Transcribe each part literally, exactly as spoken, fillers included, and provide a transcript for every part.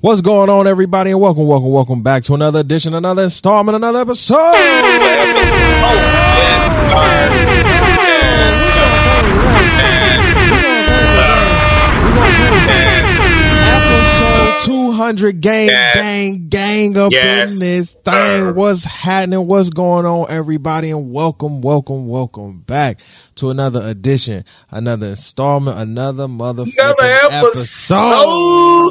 What's going on, everybody, and welcome, welcome, welcome back to another edition, another installment, another episode. Oh, yes, sir. Episode two hundred, gang, yes. gang, gang up yes, in this thing. Sir. What's happening? What's going on, everybody, and welcome, welcome, welcome back to another edition, another installment, another motherfucking another episode. episode.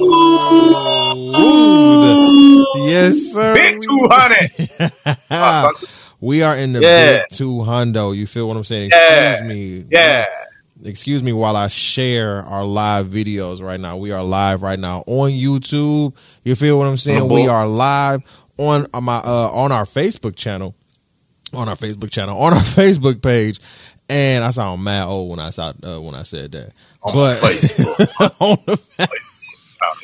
Yes, sir. Big two hundred. We are in the yeah. big two hundred. You feel what I'm saying? Excuse yeah. me. Yeah. Excuse me while I share our live videos right now. We are live right now on YouTube. You feel what I'm saying? We are live on my uh, on our Facebook channel, on our Facebook channel, on our Facebook page. And I sound mad old when I saw, uh, when I said that. On but Facebook. on the fa-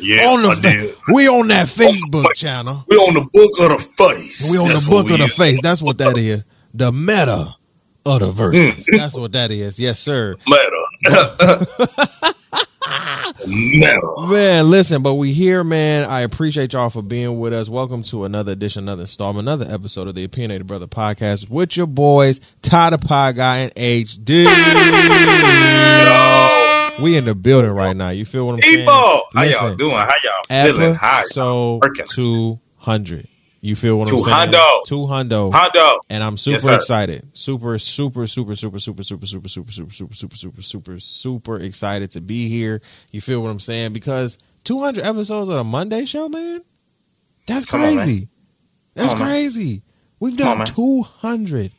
yeah, on the fa- we on that Facebook on channel. We on the book of the face. We on That's the book of the is. face. That's what that is. The meta of the verses. That's what that is. Yes, sir. Meta. Never. Man, listen, but we here, man. I appreciate y'all for being with us. Welcome to another edition, another installment, another episode of the Opinionated Bruhtha Podcast with your boys, Ty The Pod Guy and H D. Yo. We in the building right now. You feel what I'm saying? People, how y'all doing? How y'all feeling? How y'all working? So two hundred. You feel what I'm saying? Two hundo. Two hundo. And I'm super excited. Super, super, super, super, super, super, super, super, super, super, super, super, super, super excited to be here. You feel what I'm saying? Because two hundred episodes of a Monday show, man. That's crazy. That's crazy. We've done two hundred.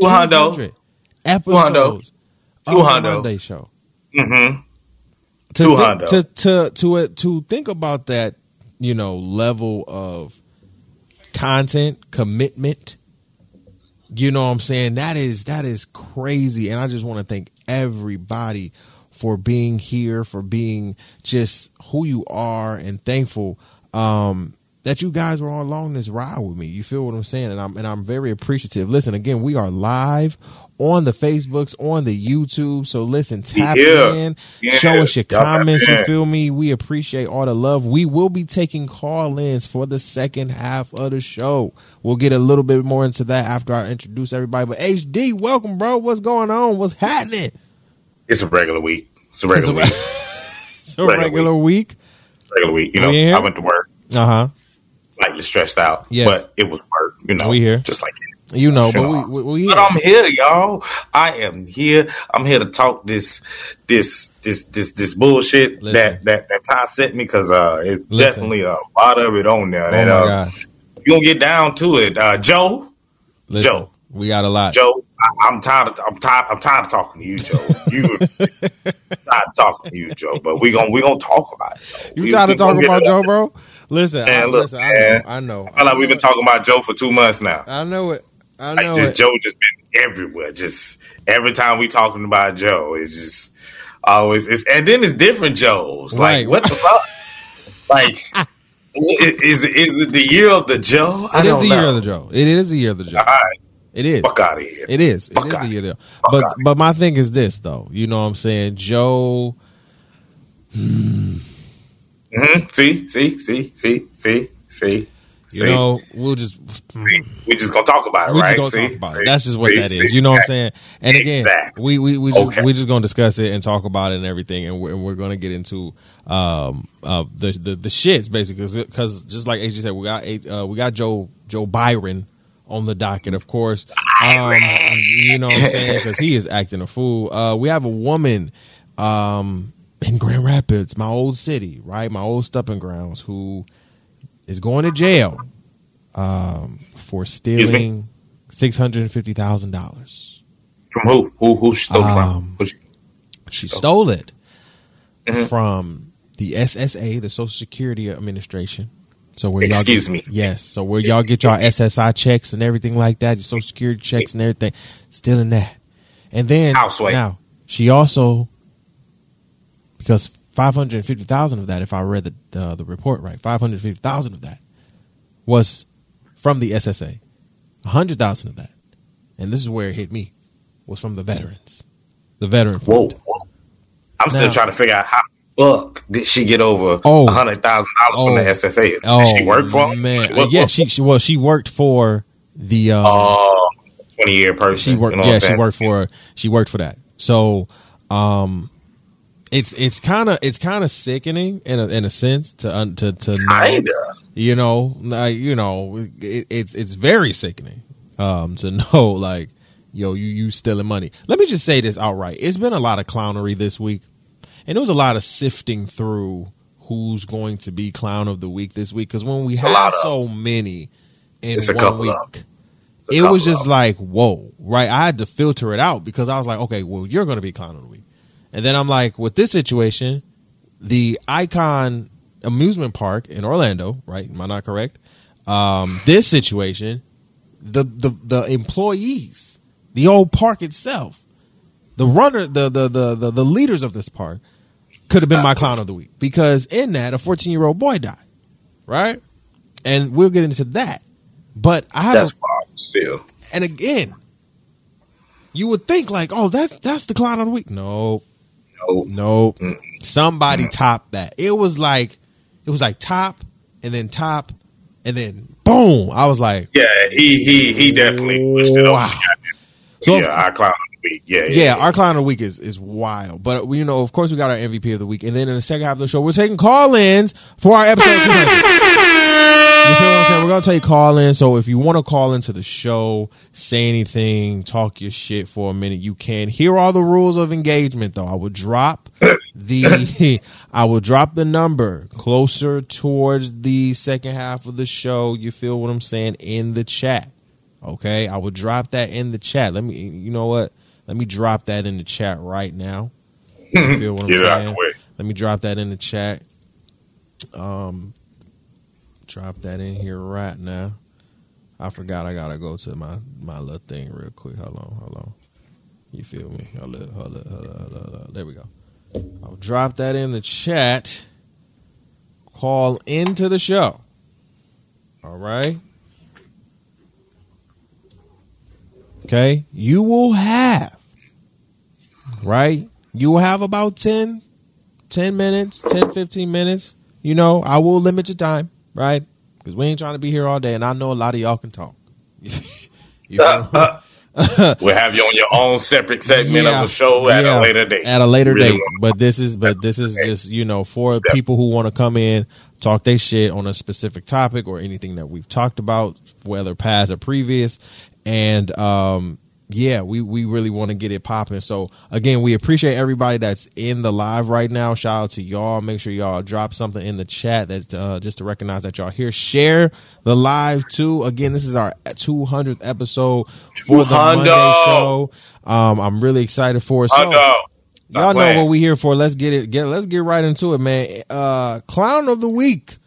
two hundred episodes of a Monday show. Mm-hmm. two hundred. To to to to think about that, you know, level of content, commitment, you know what I'm saying? That is that is crazy. And I just want to thank everybody for being here, for being just who you are, and thankful um, that you guys were all along this ride with me. You feel what I'm saying? And I'm and I'm very appreciative. Listen, again, we are live on the Facebooks, on the YouTube. So listen, tap yeah. in, yeah. show us your Y'all comments. You feel me? We appreciate all the love. We will be taking call-ins for the second half of the show. We'll get a little bit more into that after I introduce everybody. But H D, welcome, bro. What's going on? What's happening? It's a regular week. It's a regular it's a, week. It's a regular, regular week. week. Regular week. You know, yeah. I went to work. Uh huh. Slightly stressed out, yes. but it was work. You know, we here, just like it. you know. Sure but we, we, we here. But I'm here, y'all. I am here. I'm here to talk this, this, this, this, this bullshit Listen. that that that Ty sent me because uh, it's Listen. definitely a lot of it on there. Oh and, uh, my God. You gonna get down to it, uh, Joe. Listen, Joe, we got a lot, Joe. I, I'm tired. Of, I'm tired. I'm tired of talking to you, Joe. You tired of talking to you, Joe. But we gonna we gonna talk about it. Though. You we, tired we of talking about Joe, bro? Listen, man, I, look, listen I know. I know. I feel like we've been talking about Joe for two months now. I know it. I know like just, it. Joe just been everywhere. Just every time we talking about Joe, it's just always. It's, and then it's different Joes. Like, right. what the fuck? Like, is, is, is it the year of the Joe? I it don't is the know. year of the Joe. It is the year of the Joe. All right. It is. Fuck out of here. It is. Fuck it is the year of the Joe. But, but my thing is this, though. You know what I'm saying? Joe. Hmm. Mm-hmm. See, see, see, see, see, see. You know, we'll just see. We're just gonna talk about it, we're right? Just gonna see, talk about see, it. That's just what see, that is. See, you know exactly. what I'm saying? And again, exactly. we we we just okay. we're just gonna discuss it and talk about it and everything, and we're, and we're gonna get into um uh the the, the shits basically, because just like H J said, we got uh, we got Joe Joe Byron on the docket, of course. Byron. Um, you know what I'm saying? Because he is acting a fool. Uh, we have a woman. Um. In Grand Rapids, my old city, right? My old stomping grounds, who is going to jail um, for stealing six hundred fifty thousand dollars. From who? Who, who stole um, from? Who she, she stole, stole it mm-hmm. from the S S I, the Social Security Administration. So where Excuse y'all get, me. Yes. So where y'all get y'all S S I checks and everything like that, your Social Security checks and everything. Stealing that. And then Houseway. Now, she also... Because five hundred fifty thousand of that, if I read the the, the report right, five hundred fifty thousand of that was from the S S A. A hundred thousand of that, and this is where it hit me, was from the veterans, the veteran fund. Whoa, whoa. I'm now, still trying to figure out how fuck did she get over oh. one hundred thousand dollars oh. from the S S A? Did oh, she work for him? Man. Like, what, yeah, what? She, she well, she worked for the um, uh, twenty-year person. She worked, you know yeah, she worked for she worked for that. So um, it's it's kind of it's kind of sickening in a, in a sense to to to know, you know like, you know it, it's it's very sickening um, to know like. Yo, you you stealing money. Let me just say this outright. It's been a lot of clownery this week. And there was a lot of sifting through who's going to be clown of the week this week. Because when we had so many in one week, it was just like, whoa, right? I had to filter it out because I was like, okay, well, you're going to be clown of the week. And then I'm like, with this situation, the Icon amusement park in Orlando, right? Am I not correct? Um, this situation, the the the employees. The old park itself, the runner, the, the the the the leaders of this park could have been my clown of the week because in that a fourteen-year-old boy died, right? And we'll get into that. But I have that's wild still. And again, you would think like, oh, that's that's the clown of the week. No, no, no. Mm-hmm. Somebody mm-hmm. topped that. It was like it was like top and then top and then boom. I was like, yeah, he he he definitely pushed it over. So yeah, our clown of the week. Yeah, yeah, yeah, yeah. Our clown of the week is, is wild. But, we, you know, of course, we got our M V P of the week. And then in the second half of the show, we're taking call-ins for our episode. You feel what I'm saying? We're going to take call-ins. So if you want to call into the show, say anything, talk your shit for a minute, you can. Here are the rules of engagement, though. I will drop the I will drop the number closer towards the second half of the show. You feel what I'm saying? In the chat. Okay, I will drop that in the chat. Let me, you know what? Let me drop that in the chat right now. You feel what I'm Get saying? Out of the way. Let me drop that in the chat. Um, drop that in here right now. I forgot I gotta go to my, my little thing real quick. Hold on, hold on. You feel me? Hold up, hold up, hold up, hold up. There we go. I'll drop that in the chat. Call into the show. All right. Okay, you will have, right? You will have about ten, ten minutes, ten, fifteen minutes. You know, I will limit your time, right? Because we ain't trying to be here all day, and I know a lot of y'all can talk. You uh, uh, we'll have you on your own separate segment yeah, of the show at yeah, a later date. At a later really date. But this is but this is just, you know, for Definitely. people who want to come in, talk their shit on a specific topic or anything that we've talked about, whether past or previous. And, um, yeah, we, we really want to get it popping. So, again, we appreciate everybody that's in the live right now. Shout out to y'all. Make sure y'all drop something in the chat that's uh, just to recognize that y'all here. Share the live, too. Again, this is our two hundredth episode for the Monday show. Um, I'm really excited for it. So, y'all know what we're here for. Let's get it. Get, let's get right into it, man. Uh, Clown of the Week.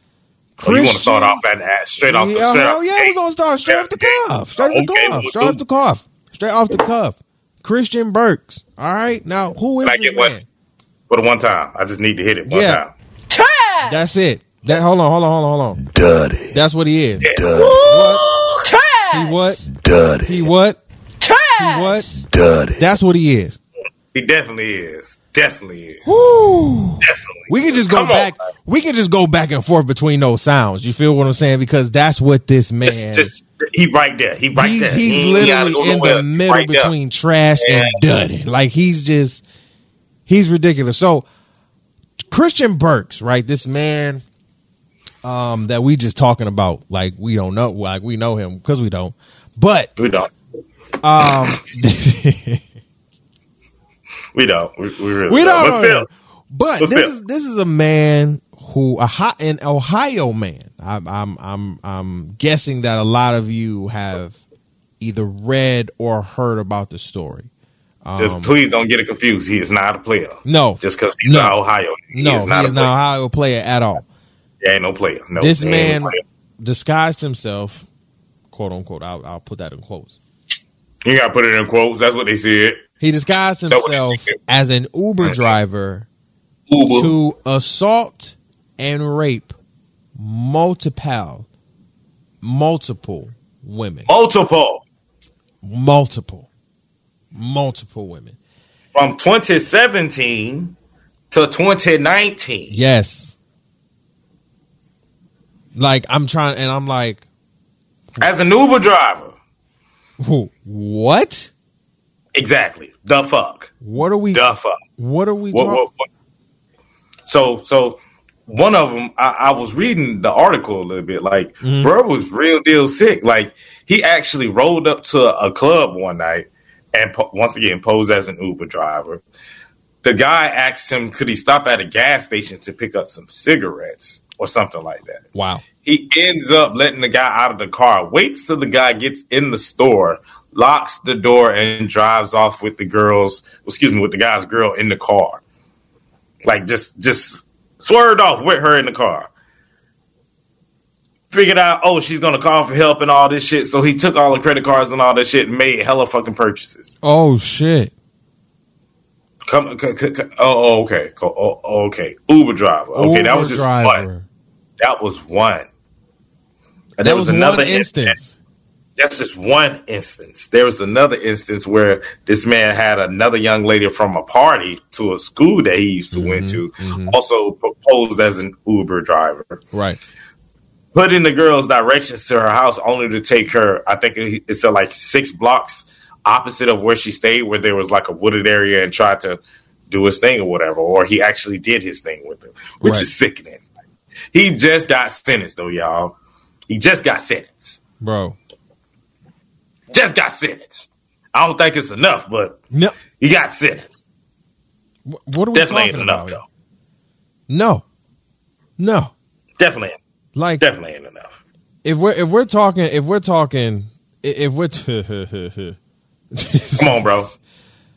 Oh, you want to start off and straight off the cuff? Yeah, hell yeah, we're going to start straight off the cuff. Straight off the cuff. Straight off the cuff. Straight off the cuff. Christian Burks. All right. Now, who is this man? For the one time. I just need to hit it one time. Trash. That's it. That, hold on, hold on, hold on, hold on. Dirty. That's what he is. Dirty. What? Trash. He what? Dirty. He what? Trash. He what? Dirty. That's what he is. He definitely is. Definitely is. Woo. Definitely. We can just go Come back. On, we can just go back and forth between those sounds. You feel what I'm saying? Because that's what this man. Just, he right there. He right he, there. He's he literally go in nowhere. the middle right between there. trash yeah. and dirty. Like he's just, he's ridiculous. So Christian Burks, right? This man, um, that we just talking about. Like we don't know. Like we know him because we don't. But we don't. Um. We don't. We, we really we don't. don't. But still, but, but this still. is this is a man who a hot an Ohio man. I'm I'm I'm I'm guessing that a lot of you have either read or heard about the story. Um, Just please don't get it confused. He is not a player. No, just because he's not Ohio. He no, is not he is a player. not Ohio player at all. He ain't no player. No, this man no disguised himself, quote unquote. I'll, I'll put that in quotes. You gotta put it in quotes. That's what they said. He disguised himself as an Uber driver Uber. to assault and rape multiple, multiple women. Multiple. Multiple. Multiple women. From twenty seventeen to twenty nineteen. Yes. Like, I'm trying, and I'm like, as an Uber driver. What? Exactly. The fuck. What are we? The fuck. What are we? What, talking? What, what? So, so one of them, I, I was reading the article a little bit. Like, mm. bro was real deal sick. Like, he actually rolled up to a club one night and po- once again posed as an Uber driver. The guy asked him, could he stop at a gas station to pick up some cigarettes or something like that? Wow. He ends up letting the guy out of the car, waits till the guy gets in the store, locks the door, and drives off with the girls, excuse me, with the guy's girl in the car. Like, just, just swerved off with her in the car. Figured out, oh, she's going to call for help and all this shit. So he took all the credit cards and all that shit and made hella fucking purchases. Oh, shit. Come, c- c- c- oh, okay. Oh, okay. Uber driver. Okay, Uber that was just driver. one. That was one. And there was, was another instance. instance. That's just one instance. There was another instance where this man had another young lady from a party to a school that he used to mm-hmm, went to, mm-hmm. also proposed as an Uber driver. Right. Put in the girl's directions to her house only to take her, I think it's a, like six blocks opposite of where she stayed, where there was like a wooded area, and tried to do his thing or whatever. Or he actually did his thing with her, which right. is sickening. He just got sentenced, though, y'all. He just got sentenced. Bro. Just got sentenced. I don't think it's enough, but no. he got sentenced. What are we Definitely talking ain't enough, about? Though. No. No. Definitely ain't. Like, Definitely ain't enough. If we're, if we're talking, if we're talking, if we're... T- Come on, bro.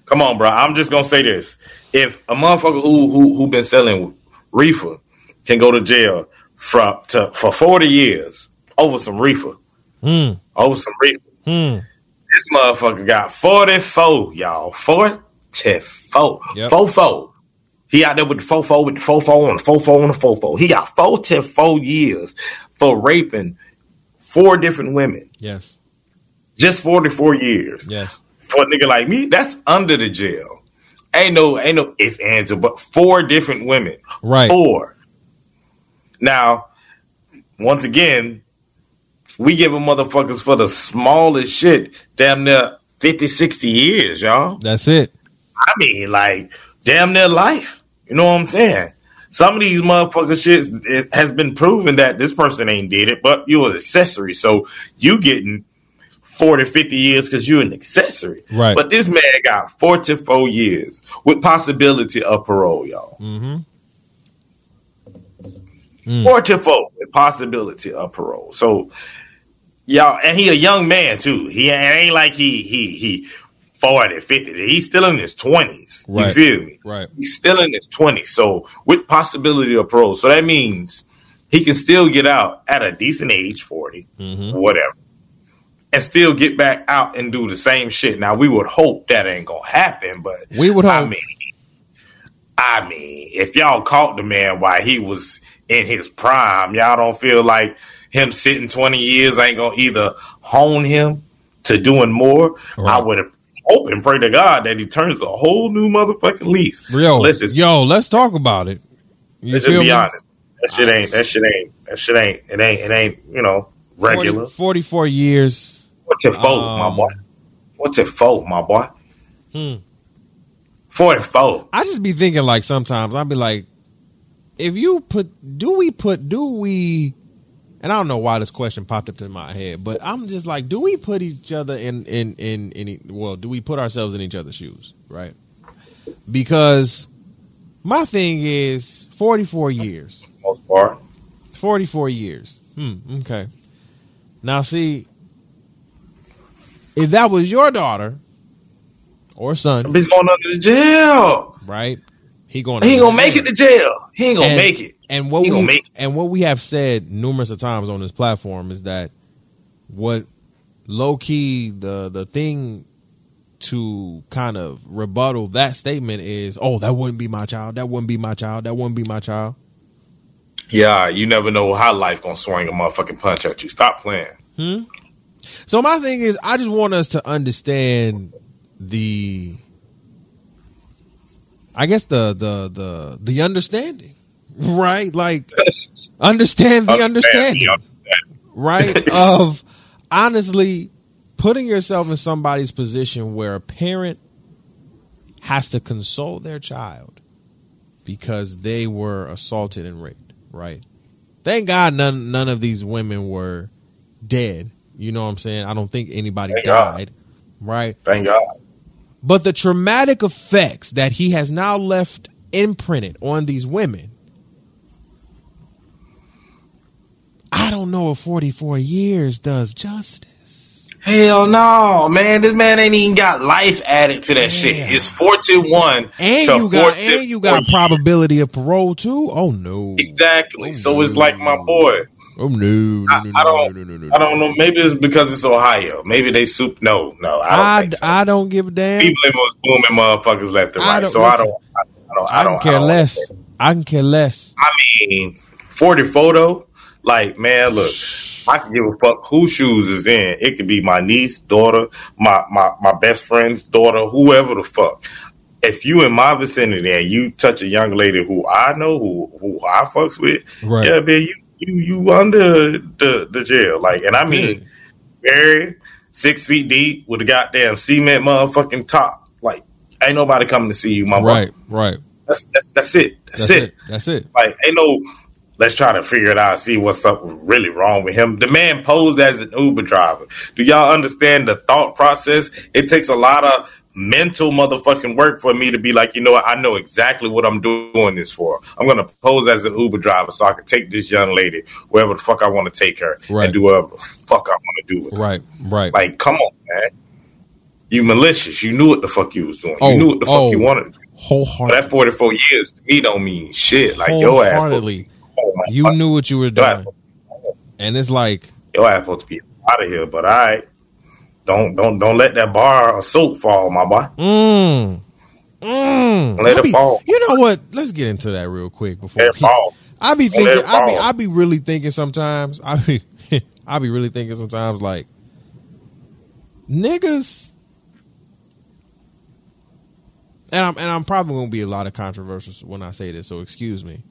Come on, bro. I'm just going to say this. If a motherfucker who who who been selling reefer can go to jail for to, for forty years over some reefer. Mm. Over some reefer. Mm. This motherfucker got forty-four, y'all. forty-four. Yep. forty-four. He out there with the forty-four, with the forty-four, and the forty-four, and the forty-four. He got forty-four years for raping four different women. Yes. Just forty-four years. Yes. For a nigga like me, that's under the jail. Ain't no, ain't no if, ands, but four different women. Right. Four. Now, once again, we give them motherfuckers for the smallest shit damn near fifty, sixty years, y'all. That's it. I mean, like, damn near life. You know what I'm saying? Some of these motherfucker shit, it has been proven that this person ain't did it, but you an accessory. So you getting forty, fifty years because you're an accessory. Right. But this man got forty-four years with possibility of parole, y'all. Mm-hmm. Mm. forty-four with possibility of parole. So, y'all, and he a young man too. He ain't like he he he forty, fifty. He's still in his twenties. Right. You feel me? Right. He's still in his twenties. So with possibility of parole. So that means he can still get out at a decent age, forty, mm-hmm. whatever, and still get back out and do the same shit. Now we would hope that ain't gonna happen, but we would hope. I mean, I mean, if y'all caught the man while he was in his prime, y'all don't feel like him sitting twenty years ain't gonna either hone him to doing more. Right. I would hope and pray to God that he turns a whole new motherfucking leaf. Yo, let's just, yo, let's talk about it. You let's just be me? honest. That shit ain't. That shit ain't. That shit ain't. It ain't. It ain't. You know, regular. forty-four years. What's your fault, um, my boy? What's your fault, my boy? Hmm. forty-four. I just be thinking, like, sometimes I'll be like, if you put, do we put, do we, and I don't know why this question popped up in my head, but I'm just like, do we put each other in, in, in, in well, do we put ourselves in each other's shoes, right? Because my thing is forty-four years. Most part. forty-four years. Hmm, okay. Now, see, if that was your daughter or son. He's going under the jail. Right. He going. He ain't gonna make it to jail. He ain't gonna and, make it. And what he we make and what we have said numerous of times on this platform is that what low key the the thing to kind of rebuttal that statement is, oh, that wouldn't be my child. That wouldn't be my child. That wouldn't be my child. Yeah, you never know how life gonna swing a motherfucking punch at you. Stop playing. Hmm? So my thing is, I just want us to understand the. I guess the the the the understanding, right? Like understand the understanding, right? Of honestly putting yourself in somebody's position where a parent has to console their child because they were assaulted and raped, right? Thank God none none of these women were dead. You know what I'm saying? I don't think anybody Thank died, God. Right? Thank God. But the traumatic effects that he has now left imprinted on these women, I don't know if forty-four years does justice. Hell no, man. This man ain't even got life added to that yeah. shit. It's four to one. And to you got, and you got probability of parole too? Oh, no. Exactly. Oh, so no. It's like my boy. Oh, no. I, no, no, I don't, no, no, no, no. I don't know. Maybe it's because it's Ohio. Maybe they soup. No, no. I don't, I, so. I don't give a damn. People in was booming motherfuckers left and right. I don't, so listen, I, don't, I, don't, I, don't, I don't. I don't care I don't less. Understand. I can care less. I mean, forty-four though. Like, man, look, I can give a fuck who shoes is in. It could be my niece, daughter, my, my, my best friend's daughter, whoever the fuck. If you in my vicinity and you touch a young lady who I know, who who I fucks with, right. yeah, man, you. You you under the, the jail, like, and I mean, very six feet deep with a goddamn cement motherfucking top. Like, ain't nobody coming to see you, my boy. Right, right. That's that's that's it. That's, that's it. it. That's it. Like, ain't no. Let's try to figure it out. See what's up really wrong with him. The man posed as an Uber driver. Do y'all understand the thought process? It takes a lot of mental motherfucking work for me to be like, you know what, I know exactly what I'm doing this for. I'm going to pose as an Uber driver so I can take this young lady wherever the fuck I want to take her right. and do whatever the fuck I want to do with her. Right, right. Like, come on, man. You malicious. You knew what the fuck you was doing. Oh, you knew what the fuck oh, you wanted to do. Wholeheartedly. That forty-four years to me don't mean shit. Like, your ass supposed to be, oh my You fuck. knew what you were doing. And it's like, your ass supposed to be out of here, but all right. Don't don't don't let that bar of soap fall, my boy. Mm. Mm. Let be, it fall. You know what? Let's get into that real quick before let it fall. I be thinking. I be I be really thinking sometimes. I be I be really thinking sometimes. Like, niggas, and I'm and I'm probably gonna be a lot of controversial when I say this. So excuse me.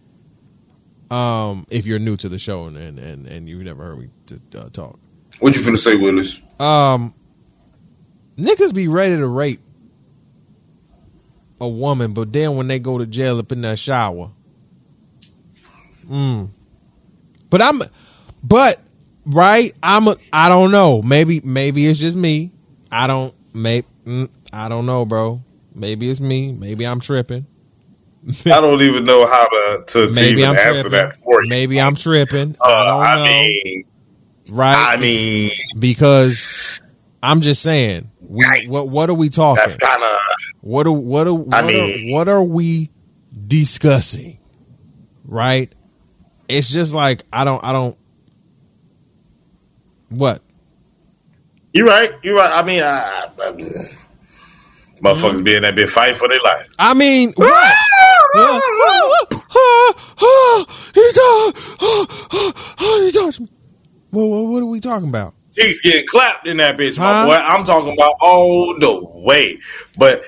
Um, if you're new to the show and and and, and you've never heard me to, uh, talk. What you finna say, Willis? Um, niggas be ready to rape a woman, but then when they go to jail up in that shower, mm. But I'm, but right, I'm. A, I don't know. Maybe, maybe it's just me. I don't. Maybe mm, I don't know, bro. Maybe it's me. Maybe I'm tripping. I don't even know how to to, to even I'm answer tripping. that for you. Maybe I'm tripping. Uh, I don't know. I mean. Right, I mean, because I'm just saying, we, what what are we talking? That's kind of what are what are what, I mean, are what are we discussing? Right, it's just like I don't I don't. What? You right? You right? I mean, I, I, I, motherfuckers mm-hmm. being that big fight for their life. I mean, what? He touched me. Well, what are we talking about? She's getting clapped in that bitch, my huh? boy. I'm talking about all the way. But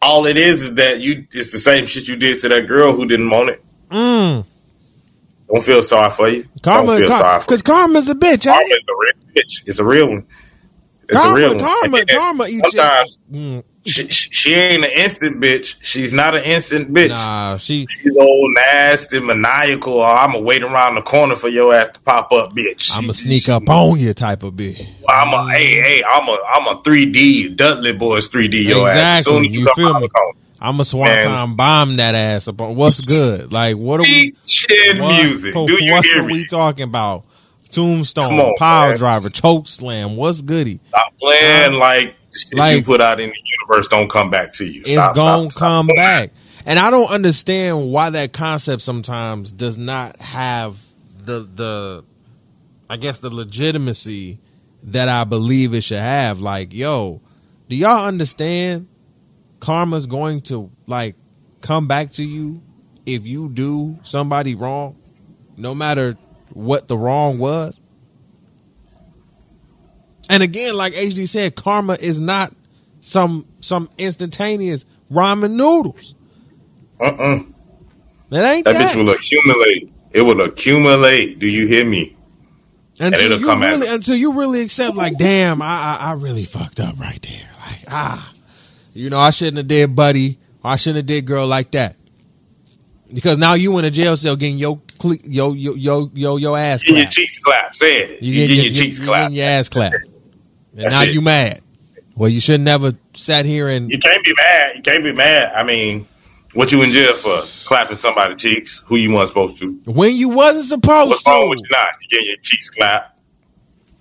all it is is that you it's the same shit you did to that girl who didn't want it. Mm. Don't feel sorry for you. Karma, Don't feel car- sorry for you. Because karma's a bitch. Karma's a real bitch. It's a real one. It's karma, a real one. Karma, karma. Sometimes mm. she, she ain't an instant bitch. She's not an instant bitch. Nah, she, She's old, nasty, maniacal. I'm going to wait around the corner for your ass to pop up, bitch. I'm going to sneak she, up on you type of bitch. I'm a, mm. hey, hey, I'm a, I'm a three D, Dudley Boys three D your exactly. ass. As soon as you, you feel me? I'm a swan time bomb that ass up on. What's good? Like, what are we? What, music. Po- Do you what hear are me? we talking about? Tombstone, on, power man. driver, choke slam. What's goody? Stop playing um, like the shit like, you put out in the universe don't come back to you. Stop, it's gonna stop, come stop. back. And I don't understand why that concept sometimes does not have the the I guess the legitimacy that I believe it should have. Like, yo, do y'all understand karma's going to like come back to you if you do somebody wrong? No matter what the wrong was. And again, like H D said, karma is not some some instantaneous ramen noodles. Uh-uh. It ain't that, that bitch will accumulate. It will accumulate. Do you hear me? Until, and it'll come really, at until you really accept, like, damn, I, I I really fucked up right there. Like, ah, you know, I shouldn't have did buddy. Or I shouldn't have did girl like that. Because now you in a jail cell getting your cle- yo yo yo yo your ass clapped. You get your cheeks clapped. Say it. You, you get, get your, your cheeks you, clapped. You get your ass clapped. And that's now it. You mad. Well, you should never sat here and you can't be mad. You can't be mad. I mean, what you in jail for? Clapping somebody's cheeks? Who you weren't supposed to? When you wasn't supposed What's to. What's wrong with you not? You getting your cheeks clapped.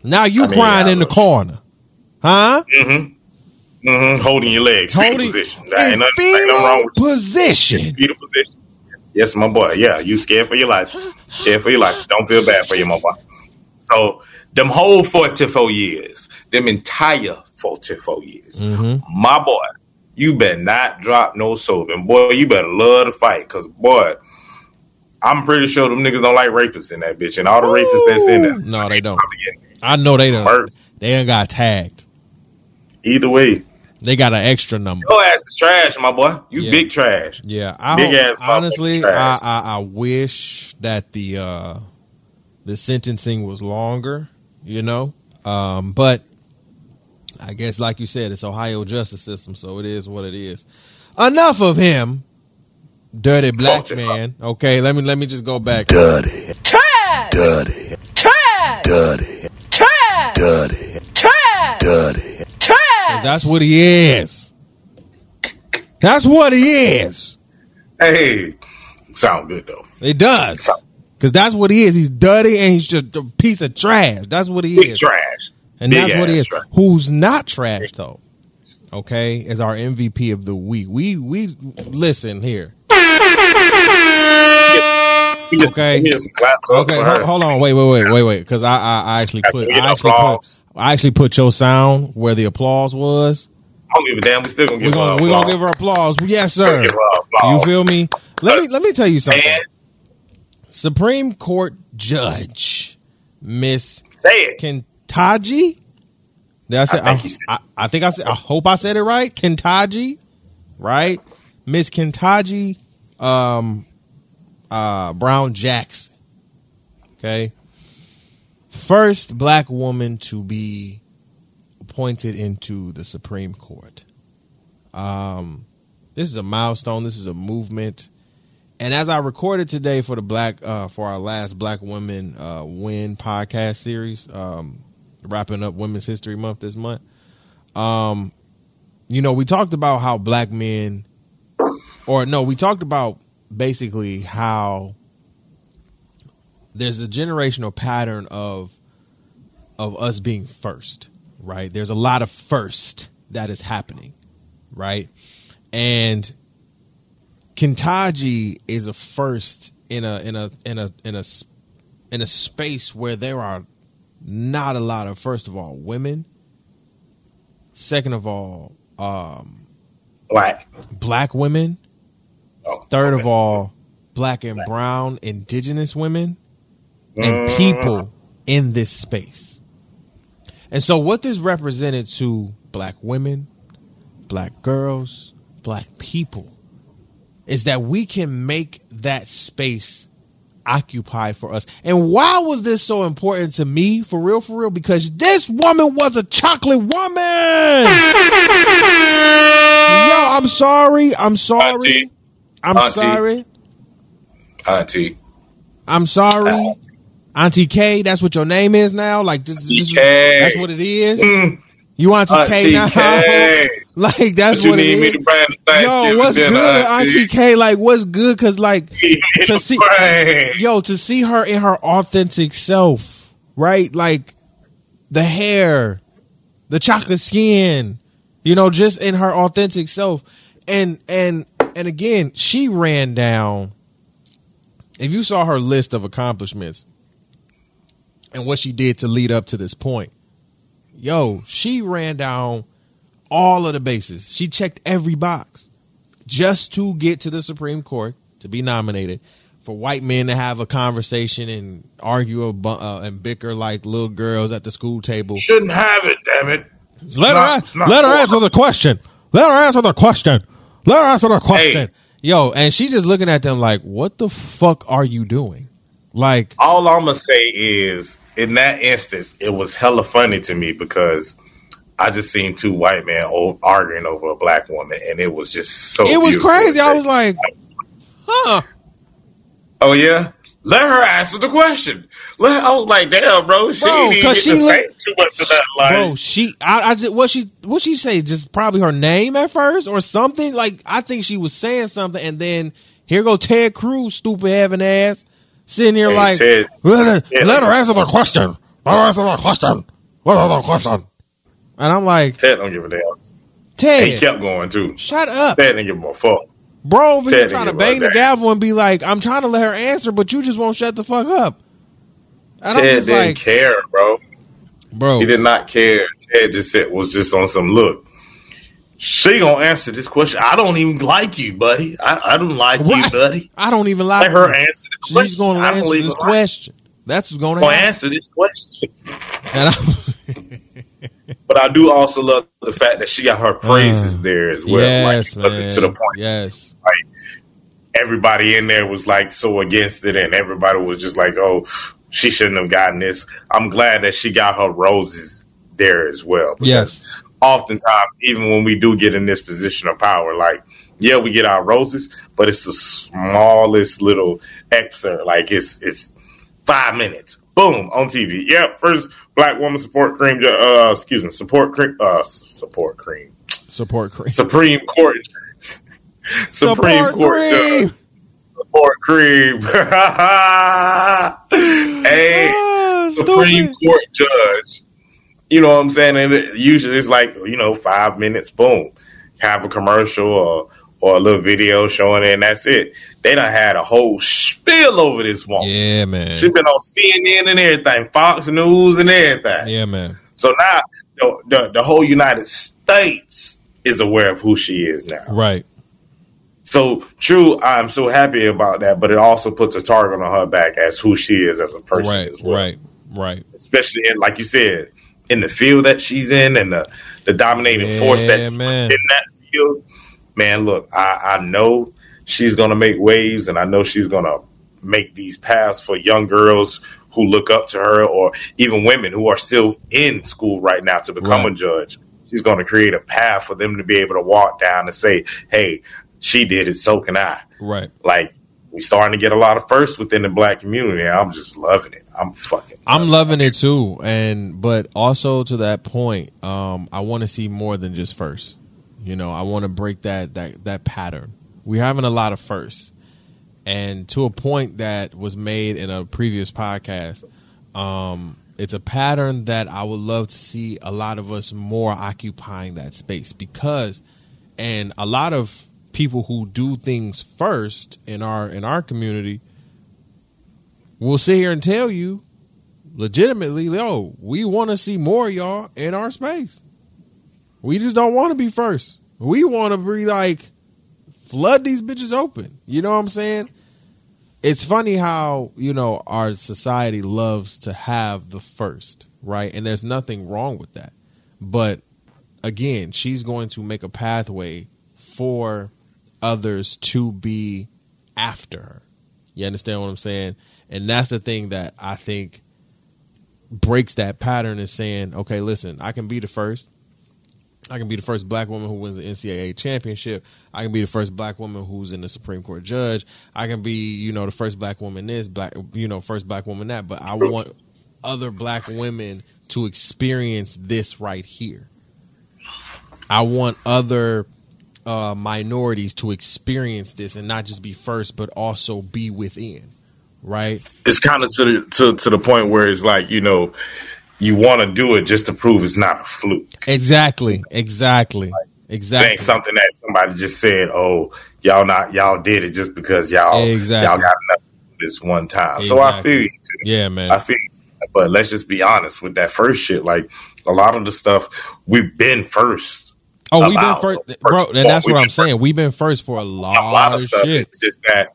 Now you I crying mean, in the corner, huh? Mm-hmm. Mm-hmm. Holding your legs, holding position. That ain't nothing, ain't nothing wrong with position. You. Beautiful position. Yes, my boy. Yeah, you scared for your life. Scared for your life. Don't feel bad for you, my boy. So them whole forty-four years, them entire forty-four years, mm-hmm. my boy, you better not drop no soap. And boy, you better love to fight, cause boy, I'm pretty sure them niggas don't like rapists in that bitch, and all the Ooh. rapists that's in there. No, they don't. I know they don't. Hurt. They ain't got tagged. Either way. They got an extra number. Your ass is trash, my boy. You yeah. big trash. Yeah, I big hope, ass. Honestly, trash. I, I I wish that the uh, the sentencing was longer. You know, um, but I guess, like you said, it's Ohio justice system, so it is what it is. Enough of him, dirty black Culture. man. Okay, let me let me just go back. Dirty trash. Dirty trash. Dirty trash. Dirty trash. Dirty. That's what he is. That's what he is. Hey, sound good though. It does, because that's what he is. He's dirty and he's just a piece of trash. That's what he Big is. Trash, and Big that's what he is. Trash. Who's not trash though? Okay, is our M V P of the week. We we listen here. Okay. Okay. Hold, hold on. Wait. Wait. Wait. Wait. Wait. Because I, I, I actually put I actually put I actually put your sound where the applause was. I don't give a damn. We still gonna give her applause. We're gonna give her applause. Yes, sir. You feel me? Let me let me tell you something. Man. Supreme Court Judge Miss Ketanji. Did I say? I think, I, I, I think I said. I hope I said it right. Ketanji, right? Miss Ketanji. Um. Uh, Brown Jackson, okay, first black woman to be appointed into the Supreme Court. Um, this is a milestone. This is a movement. And as I recorded today for the black, uh, for our last Black Women uh, Win podcast series, um, wrapping up Women's History Month this month. Um, you know, we talked about how black men, or no, we talked about. basically how there's a generational pattern of of us being first, right? There's a lot of first that is happening, right? And Ketanji is a first in a in a in a in a in a space where there are not a lot of, first of all, women, second of all, um black black women, third of all, black and brown indigenous women and people in this space. And so what this represented to black women, black girls, black people is that we can make that space occupied for us. And why was this so important to me? For real, for real, because this woman was a chocolate woman. Yo, I'm sorry. I'm sorry. I'm Auntie. sorry. Auntie. I'm sorry. Auntie. Auntie K, that's what your name is now? Like this, this is that's what it is? Mm. You Auntie, Auntie K now? K. Like that's what, what it is. Yo, what's dinner, good, Auntie? Auntie K? Like what's good? Cause like to see yo, to see her in her authentic self, right? Like the hair, the chocolate skin, you know, just in her authentic self. And and And again, she ran down, if you saw her list of accomplishments and what she did to lead up to this point, yo, she ran down all of the bases. She checked every box just to get to the Supreme Court, to be nominated, for white men to have a conversation and argue uh, and bicker like little girls at the school table. Shouldn't have it, damn it. Let, not, her, let her answer the question. Let her answer the question. Let her answer the question. Hey, Yo, and she just looking at them like, what the fuck are you doing? Like, all I'm gonna say is, in that instance, it was hella funny to me because I just seen two white men old, arguing over a black woman, and it was just so It was crazy. I was like, huh. Oh, yeah? Let her answer the question. Let, I was like, damn, bro. She bro, didn't even she to say too much of that line. Bro, she, I, I just, what she, what she say? Just probably her name at first or something? Like, I think she was saying something, and then here go Ted Cruz, stupid having ass, sitting here hey, like, Ted, let, Ted, let her answer the question. Let her answer the question. What is the question? And I'm like, Ted don't give a damn. Ted. And he kept going too. Shut up. Ted didn't give a fuck. Bro, over here trying to bang the gavel and be like, I'm trying to let her answer, but you just won't shut the fuck up. And Ted I'm just didn't like, care, bro. Bro. He did not care. Ted just said, was just on some look. She gonna answer this question. I don't even like you, buddy. I, I don't like what? you, buddy. I don't even like, like her. Answer the question. She's gonna I answer this question. Like That's what's gonna, gonna answer this question. And I'm but I do also love the fact that she got her praises uh, there as well. Yes, like, man. To the point, yes. Like everybody in there was like so against it, and everybody was just like, "Oh, she shouldn't have gotten this." I'm glad that she got her roses there as well. Yes. Oftentimes, even when we do get in this position of power, like yeah, we get our roses, but it's the smallest little excerpt. Like it's it's five minutes. Boom on T V. Yep, first. Black woman support cream, uh, excuse me, support cream, uh, support cream, support cream, Supreme Court, Supreme support Court, cream. Judge. Support cream, hey, oh, Supreme stupid. Court judge, you know what I'm saying? And it, usually it's like, you know, five minutes, boom, have a commercial or, or a little video showing it, and that's it. They done had a whole spiel over this woman. Yeah, man. She's been on C N N and everything, Fox News and everything. Yeah, man. So now the, the, the whole United States is aware of who she is now. Right. So, true, I'm so happy about that, but it also puts a target on her back as who she is as a person right, as well. Right, right. Especially, in, like you said, in the field that she's in and the, the dominating yeah, force that's man. in that field. Man, look, I, I know she's going to make waves, and I know she's going to make these paths for young girls who look up to her or even women who are still in school right now to become right. a judge. She's going to create a path for them to be able to walk down and say, hey, she did it, so can I. Right. Like, we're starting to get a lot of firsts within the black community. And I'm just loving it. I'm fucking loving I'm loving it, it too. And but also to that point, um, I want to see more than just firsts. You know, I want to break that, that that pattern. We're having a lot of firsts. And to a point that was made in a previous podcast, um, it's a pattern that I would love to see a lot of us more occupying that space. Because, and a lot of people who do things first in our, in our community will sit here and tell you, legitimately, yo, we want to see more of y'all in our space. We just don't want to be first. We want to be like, flood these bitches open. You know what I'm saying? It's funny how, you know, our society loves to have the first, right? And there's nothing wrong with that. But again, she's going to make a pathway for others to be after her. You understand what I'm saying? And that's the thing that I think breaks that pattern is saying, okay, listen, I can be the first. I can be the first black woman who wins the N C A A championship. I can be the first black woman who's in the Supreme Court judge. I can be, you know, the first black woman this, black, you know, first black woman that. But I want other black women to experience this right here. I want other uh, minorities to experience this and not just be first, but also be within. Right? It's kind of to the, to, to the point where it's like, you know, you want to do it just to prove it's not a fluke. Exactly, exactly, like, exactly. It ain't something that somebody just said, "Oh, y'all not y'all did it just because y'all exactly. y'all got enough to do this one time." Exactly. So I feel you. Too. Yeah, man, I feel you. Too. But let's just be honest with that first shit. Like a lot of the stuff we've been first. Oh, we've been first, first bro, and that's what I'm saying. First. We've been first for a lot, a lot of stuff. Shit. It's just that.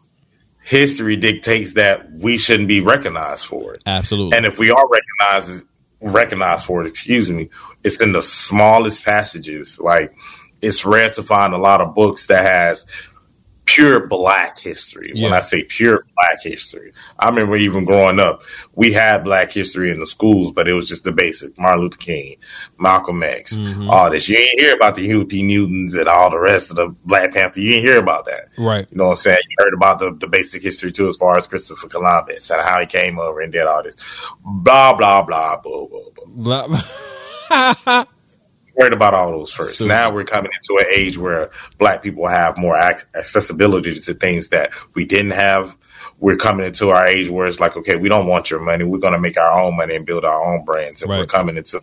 History dictates that we shouldn't be recognized for it. Absolutely. And if we are recognized. recognized for it, excuse me, it's in the smallest passages. Like, it's rare to find a lot of books that has pure black history. Yeah. When I say pure black history, I remember even growing up, we had black history in the schools, but it was just the basic Martin Luther King, Malcolm X, mm-hmm. all this. You ain't hear about the Huey P. Newtons and all the rest of the Black Panther. You ain't hear about that. Right. You know what I'm saying? You heard about the, the basic history too, as far as Christopher Columbus and how he came over and did all this. Blah, blah, blah, blah, blah, blah. blah. Worried about all those first. Super. Now we're coming into an age where black people have more ac- accessibility to things that we didn't have. We're coming into our age where it's like, okay, we don't want your money. We're going to make our own money and build our own brands. And right. we're coming into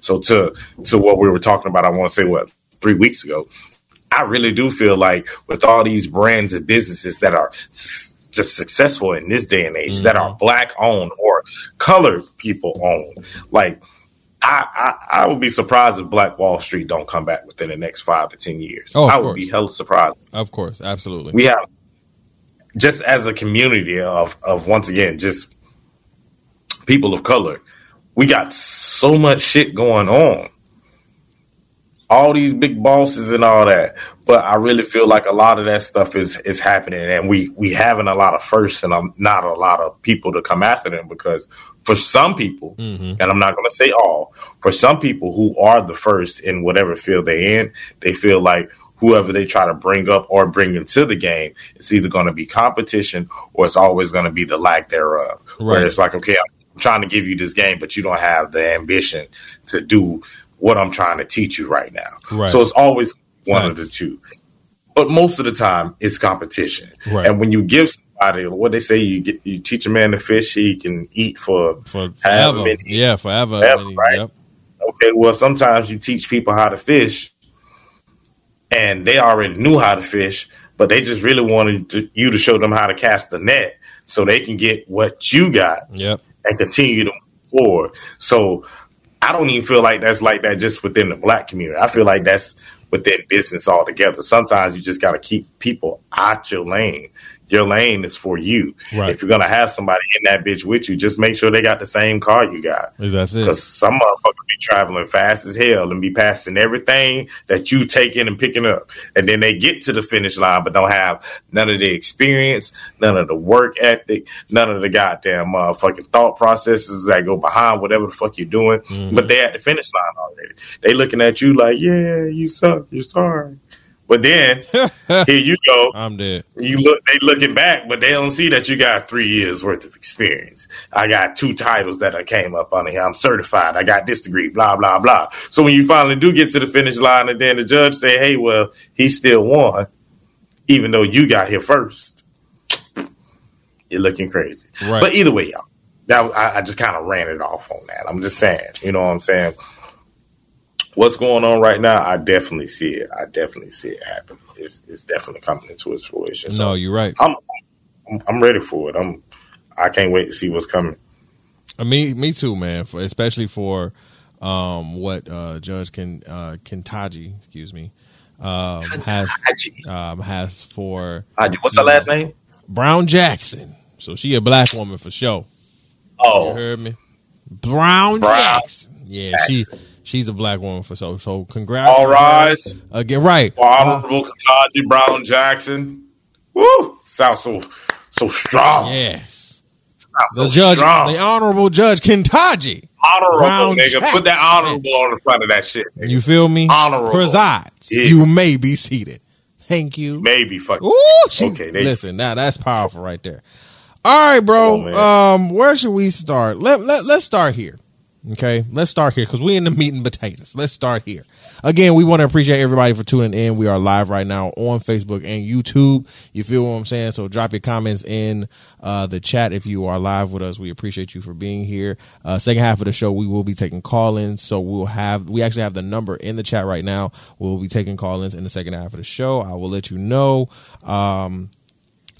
so to to what we were talking about. I want to say what three weeks ago. I really do feel like with all these brands and businesses that are s- just successful in this day and age, mm-hmm. that are black owned or colored people owned, like. I, I, I would be surprised if Black Wall Street don't come back within the next five to ten years. Oh, I would course. be hella surprised. Of course, absolutely. We have, just as a community of, of once again, just people of color, we got so much shit going on. All these big bosses and all that. But I really feel like a lot of that stuff is, is happening. And we, we having a lot of firsts and I'm not a lot of people to come after them because for some people, mm-hmm. and I'm not going to say all, for some people who are the first in whatever field they're in, they feel like whoever they try to bring up or bring into the game, it's either going to be competition or it's always going to be the lack thereof. Right. Where it's like, okay, I'm trying to give you this game, but you don't have the ambition to do what I'm trying to teach you right now. Right. So it's always one nice. of the two. But most of the time, it's competition. Right. And when you give somebody, what they say, you get, you teach a man to fish, he can eat for, for forever. Many, yeah, forever. forever many, right? Yep. Okay, well, sometimes you teach people how to fish, and they already knew how to fish, but they just really wanted to, you to show them how to cast the net so they can get what you got yep. and continue to move forward. So I don't even feel like that's like that just within the black community. I feel like that's within business altogether. Sometimes you just got to keep people out your lane. Your lane is for you. Right. If you're going to have somebody in that bitch with you, just make sure they got the same car you got. That's it. Because some motherfuckers be traveling fast as hell and be passing everything that you taking and picking up. And then they get to the finish line, but don't have none of the experience, none of the work ethic, none of the goddamn motherfucking thought processes that go behind whatever the fuck you're doing. Mm-hmm. But they at the finish line already. They looking at you like, yeah, you suck. You're sorry. But then here you go. I'm dead. You look. They looking back, but they don't see that you got three years worth of experience. I got two titles that I came up on here. I'm certified. I got this degree. Blah blah blah. So when you finally do get to the finish line, and then the judge say, "Hey, well, he still won, even though you got here first." You're looking crazy. Right. But either way, y'all. That I, I just kind of ran it off on that. I'm just saying. You know what I'm saying? What's going on right now? I definitely see it. I definitely see it happen. It's, it's definitely coming into its fruition. So no, you're right. I'm, I'm I'm ready for it. I'm I can't wait to see what's coming. Uh, me me too, man. For, especially for um, what uh, Judge Ken uh, Ketanji, excuse me, um, has um, has for uh, what's her last name? Brown Jackson. So she a black woman for sure. Oh, you heard me, Brown, Brown Jackson. Yeah, Jackson. she. She's a black woman for so so. Congrats! All rise again, right? Honorable Ketanji Brown Jackson. Woo! Sounds so so strong. Yes, sounds the so judge, strong. The honorable Judge Ketanji. Honorable Brown nigga, Jackson. Put that honorable on the front of that shit. Nigga. You feel me? Honorable presides. Yeah. You may be seated. Thank you. Maybe fucking. Ooh, she, okay. Listen, you. Now that's powerful right there. All right, bro. Oh, um, where should we start? Let let let's start here. Okay, let's start here because we in the meat and potatoes. Let's start here. Again, we want to appreciate everybody for tuning in. We are live right now on Facebook and YouTube. You feel what I'm saying? So drop your comments in uh, the chat if you are live with us. We appreciate you for being here. Uh, second half of the show, we will be taking call-ins. So we'll have we actually have the number in the chat right now. We'll be taking call-ins in the second half of the show. I will let you know um,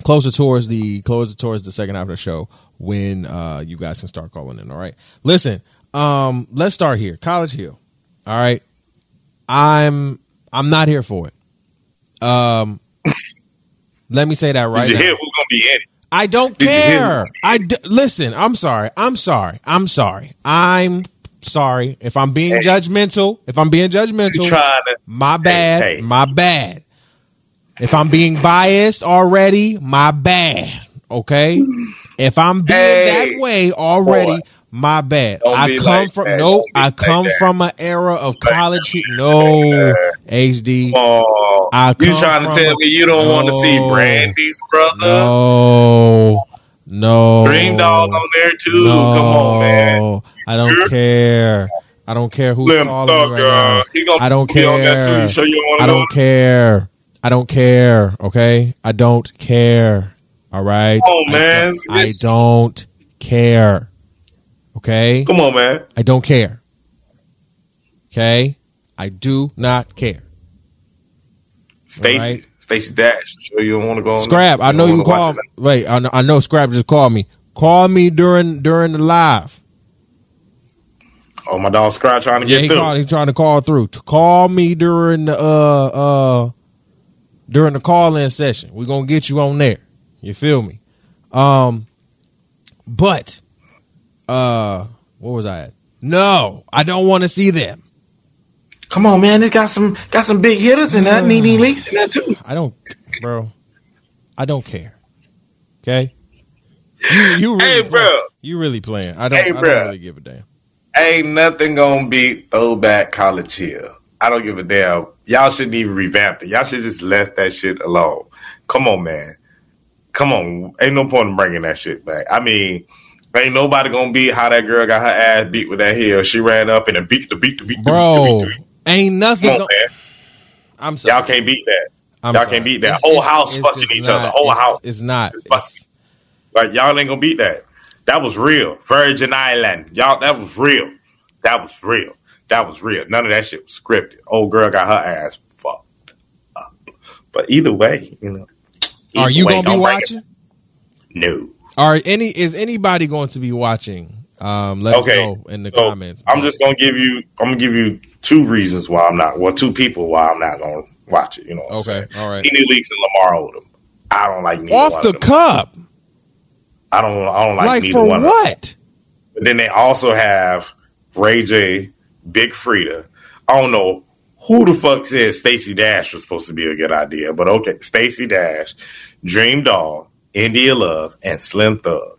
closer towards the closer towards the second half of the show when uh, you guys can start calling in. All right, listen. Um, let's start here. College Hill. All right. I'm, I'm not here for it. Um, let me say that right now. Did you hear who's gonna be in it? I don't care. I d- listen, I'm sorry. I'm sorry. I'm sorry. I'm sorry. If I'm being hey. judgmental, if I'm being judgmental, to, my bad, hey, hey. my bad. If I'm being biased already, my bad. Okay? If I'm being hey, that way already, boy. My bad. Don't I come like from that. No. I come like from an era of college. Like no, H D. Oh, I come you trying to tell a, me you don't no, want to see Brandy's brother? No, no. Dream Doll on there too. No, come on, man. I don't care. I don't care who's Slim calling Thug, me right uh, now. I don't care. That too. Sure you don't I don't know? care. I don't care. Okay, I don't care. All right. Oh man, I, I don't care. Okay. Come on, man. I don't care. Okay. I do not care. Stacey, right? Stacey Dash. So you don't want to go on. Scrap. I know you called. Wait, I know, I know Scrap just called me. Call me during during the live. Oh, my dog Scrap trying to yeah, get he through. Called, he's trying to call through. Call me during the uh uh during the call in session. We're gonna get you on there. You feel me? Um, but. Uh, what was I at? No, I don't want to see them. Come on, man. It's got some got some big hitters in that. NeNe Leakes in that too. I don't, bro. I don't care. Okay. You, you really hey, play, bro. You really playing? I don't. Hey, I don't really give a damn. Ain't nothing gonna beat throwback College Hill. I don't give a damn. Y'all shouldn't even revamp it. Y'all should just left that shit alone. Come on, man. Come on. Ain't no point in bringing that shit back. I mean. Ain't nobody gonna beat how that girl got her ass beat with that heel. She ran up and then beat the beat the beat the bro. Beat the beat the beat. Ain't nothing. Come on, man. I'm sorry. Y'all can't beat that. I'm y'all sorry. Can't beat that. It's, whole it's, house it's fucking each not, other. Whole it's, house. It's not. It's it's, like y'all ain't gonna beat that. That was real. Virgin Island. Y'all. That was real. That was real. That was real. None of that shit was scripted. Old girl got her ass fucked up. But either way, you know. Are you way, gonna be watching? No. Are any is anybody going to be watching? Um, let okay. us know in the so comments. I'm just gonna give you. I'm gonna give you two reasons why I'm not. Well, two people why I'm not gonna watch it. You know. What okay. I'm all right. NeNe Leakes and Lamar Odom. I don't like neither off one the of them. Cup. I don't. I don't like, like neither for one. What? Of them. But then they also have Ray J, Big Freedia. I don't know who the fuck says Stacey Dash was supposed to be a good idea, but okay, Stacey Dash, Dream Doll. India Love and Slim Thug.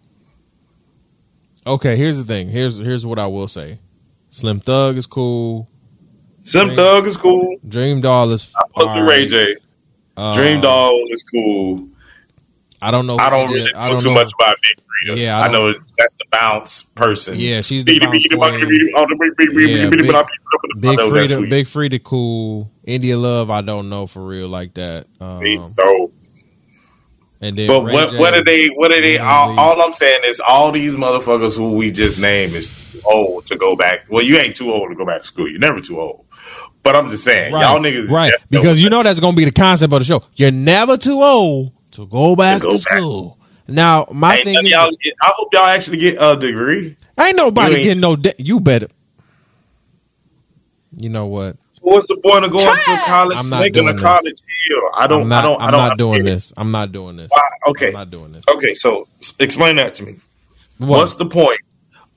Okay, here's the thing. Here's here's what I will say. Slim Thug is cool. Slim Dream, Thug is cool. Dream Doll is. I fuck with Ray J. Uh, Dream Doll is cool. I don't know. I don't really know too know. much about Big Freedia. Yeah, I, I know that's the bounce person. Yeah, she's the bounce queen. Big Freedia cool. India Love, I don't know for real like that. Um, See, so. And then but Ray what J, what are they? What are they? All, all I'm saying is, all these motherfuckers who we just named is too old to go back. Well, you ain't too old to go back to school. You're never too old. But I'm just saying, right. y'all niggas, right? Is because you know that's gonna be the concept of the show. You're never too old to go back to, go to back. school. Now, my ain't thing is, y'all get, I hope y'all actually get a degree. Ain't nobody ain't, getting no. De- you better. You know what? What's the point of going to college? I'm not doing a college deal. I don't. I'm not, I don't. I'm I don't, not doing this. I'm not doing this. Why? Okay. I'm not doing this. Okay. So explain that to me. What? What's the point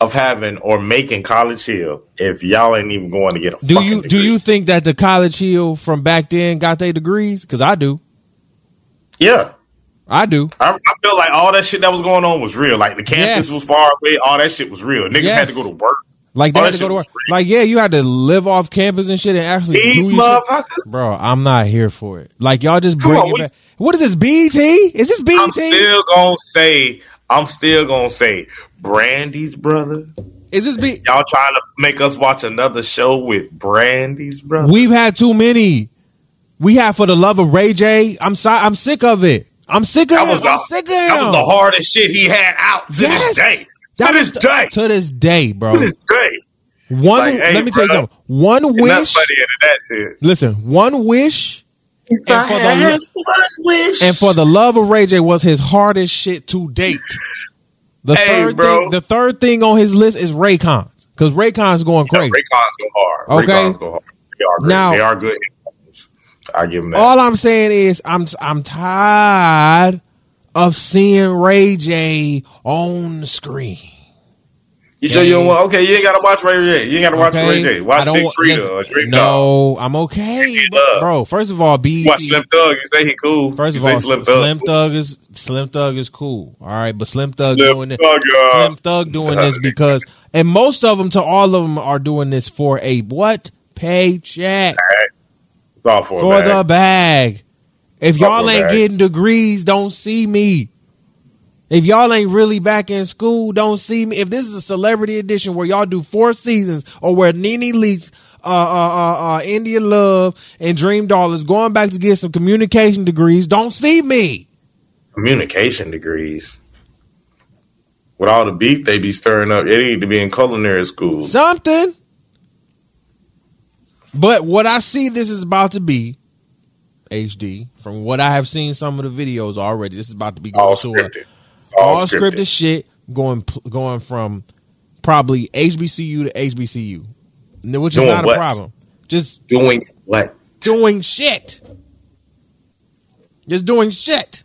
of having or making College Hill if y'all ain't even going to get a? Do you degree? Do you think that the College Hill from back then got their degrees? Because I do. Yeah, I do. I, I feel like all that shit that was going on was real. Like the campus yes. was far away. All that shit was real. Niggas yes. had to go to work. Like they oh, had to go to work. Like yeah, you had to live off campus and shit, and actually these do motherfuckers, shit. Bro. I'm not here for it. Like y'all just bring on, it we, back. What is this? B E T? Is this B E T? I'm still gonna say. I'm still gonna say. Brandy's brother. Is this B? Y'all trying to make us watch another show with Brandy's brother? We've had too many. We have for the love of Ray J. I'm sorry. I'm sick of it. I'm sick of. That was him. The, I'm sick of him. That was the hardest shit he had out to yes. this day. That to this was, day. To this day, bro. To this day. One, like, hey, let me bro, tell you something. One wish. That listen, one wish. And for, the, one wish. And for the love of Ray J was his hardest shit to date. The, hey, third, thing, the third thing on his list is Raycons. Because Raycons going yeah, crazy. Raycons go hard. Okay? Raycons go hard. They are good. Now, they are good. I give them that. All I'm saying is I'm I'm tired of seeing Ray J on the screen. You sure you don't want? Okay, you ain't gotta watch Ray J. You ain't gotta watch okay. Ray J. Watch Big Freedia or Dream Doll. No, I'm okay, bro. bro. First of all, B E T. Watch Slim Thug. You say he cool. First of all, Slim, Slim Thug is Slim Thug is cool. All right, but Slim Thug Slim doing this. Thug, Slim Thug doing this because, and most of them to all of them are doing this for a what paycheck? Bag. It's all for, for a bag. the bag. If it's y'all ain't bag. getting degrees, don't see me. If y'all ain't really back in school, don't see me. If this is a celebrity edition where y'all do four seasons or where NeNe Leakes, uh, uh, uh, uh, India Love, and Dream Doll is going back to get some communication degrees, don't see me. Communication degrees? With all the beef they be stirring up, it need to be in culinary school. Something. But what I see this is about to be, H D, from what I have seen some of the videos already, this is about to be going all to scripted. a... All, all scripted. scripted shit going going from probably H B C U to H B C U, which doing is not what? a problem. Just doing what? Doing shit. Just doing shit.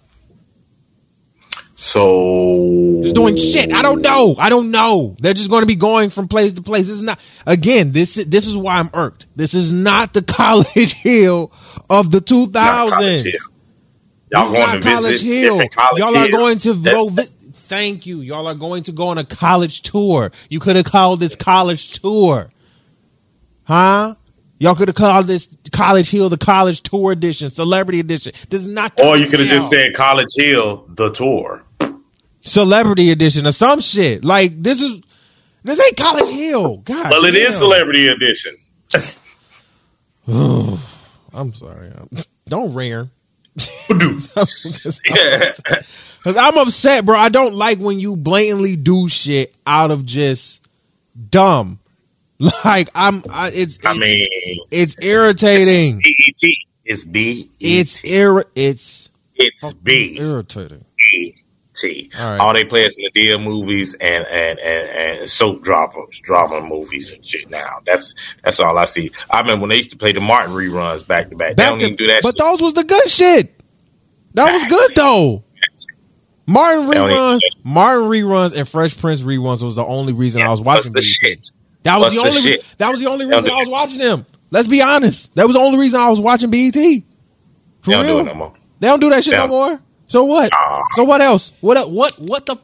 So just doing shit. I don't know. I don't know. They're just going to be going from place to place. This is not again. This this is why I'm irked. This is not the College Hill of the two thousands. Y'all going, not to college Hill. College Y'all are going to visit. Y'all are going to go. Thank you. Y'all are going to go on a college tour. You could have called this college tour, huh? Y'all could have called this College Hill the college tour edition, celebrity edition. This is not. Or you could have just said College Hill the tour, celebrity edition, or some shit. Like this is this ain't College Hill. God. Well, it damn. is celebrity edition. I'm sorry. Don't ring. Because I'm upset, bro. I don't like when you blatantly do shit out of just dumb. Like I'm, I, it's. I it's, mean, it's irritating. It's B E T. It's B. It's ir. It's it's B. Irritating. B E T. All, right. All they play is Madea movies and and and, and soap dramas, drama movies and shit. Now that's that's all I see. I remember when they used to play the Martin reruns back to back. They don't to, even do that. But shit. Those was the good shit. That was good though. Martin reruns, Martin reruns, and Fresh Prince reruns was the only reason yeah, I was watching the shit. That was the, the only shit. That was the only reason I was watching them. Let's be honest. That was the only reason I was watching B E T. For they don't real. do it no more. They don't do that shit no more. So what? Uh, so what else? What what what the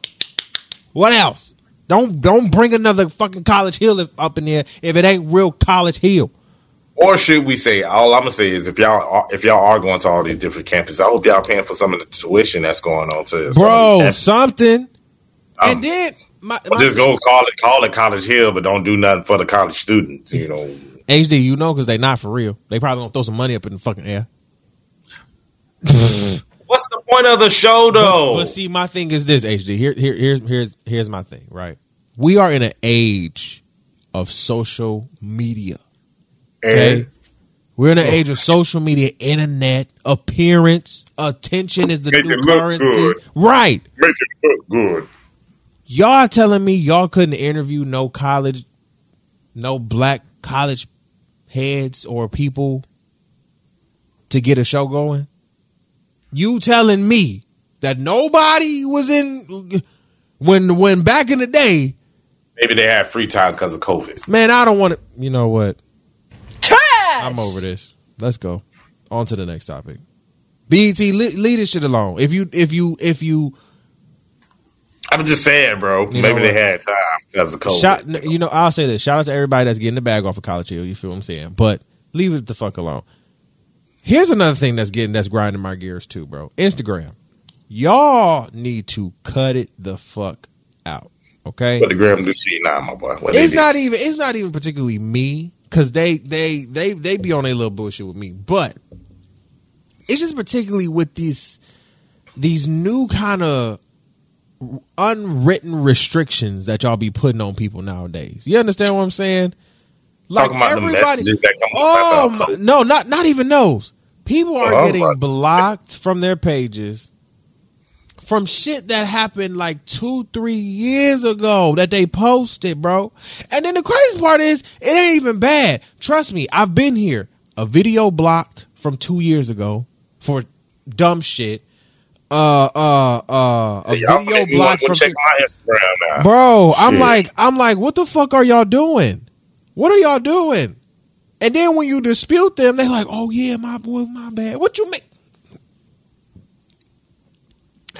What else? Don't don't bring another fucking College Hill up in there if it ain't real College Hill. Or should we say, all I'm gonna say is if y'all are, if y'all are going to all these different campuses, I hope y'all paying for some of the tuition that's going on too, bro. Something. Um, and then my, my just go call it call it College Hill, but don't do nothing for the college students. You know, H D, you know, because they not for real. They probably gonna throw some money up in the fucking air. What's the point of the show though? But, but see, my thing is this, H D. Here, here, here's here's here's my thing. Right, we are in an age of social media. Okay. We're in an age of social media, internet, appearance, attention is the Make new currency. Good. Right. Make it look good. Y'all telling me y'all couldn't interview no college, no black college heads or people to get a show going? You telling me that nobody was in when when back in the day? Maybe they had free time because of COVID. Man, I don't want to. You know what? I'm over this. Let's go on to the next topic. B E T, leave this shit alone. If you, if you, if you, I'm just saying, bro. Maybe they had time because of COVID. Shout, you know, I'll say this. Shout out to everybody that's getting the bag off of College Hill. You feel what I'm saying? But leave it the fuck alone. Here's another thing that's getting that's grinding my gears too, bro. Instagram, y'all need to cut it the fuck out. Okay, what the gram do to you now, my boy? It's not even. It's not even particularly me. Cause they they they they be on their little bullshit with me, but it's just particularly with these these new kind of unwritten restrictions that y'all be putting on people nowadays. You understand what I'm saying? Like Talking about everybody, the messages that come oh up my, no, not not even those. People are oh, getting my. blocked from their pages from shit that happened like two, three years ago that they posted, bro. And then the crazy part is it ain't even bad. Trust me, I've been here. A video blocked from two years ago for dumb shit. uh uh uh a yeah, video blocks from check my Instagram now. Bro, shit. I'm like I'm like what the fuck are y'all doing? What are y'all doing? And then when you dispute them, they're like, "Oh yeah, my boy, my bad." What you make?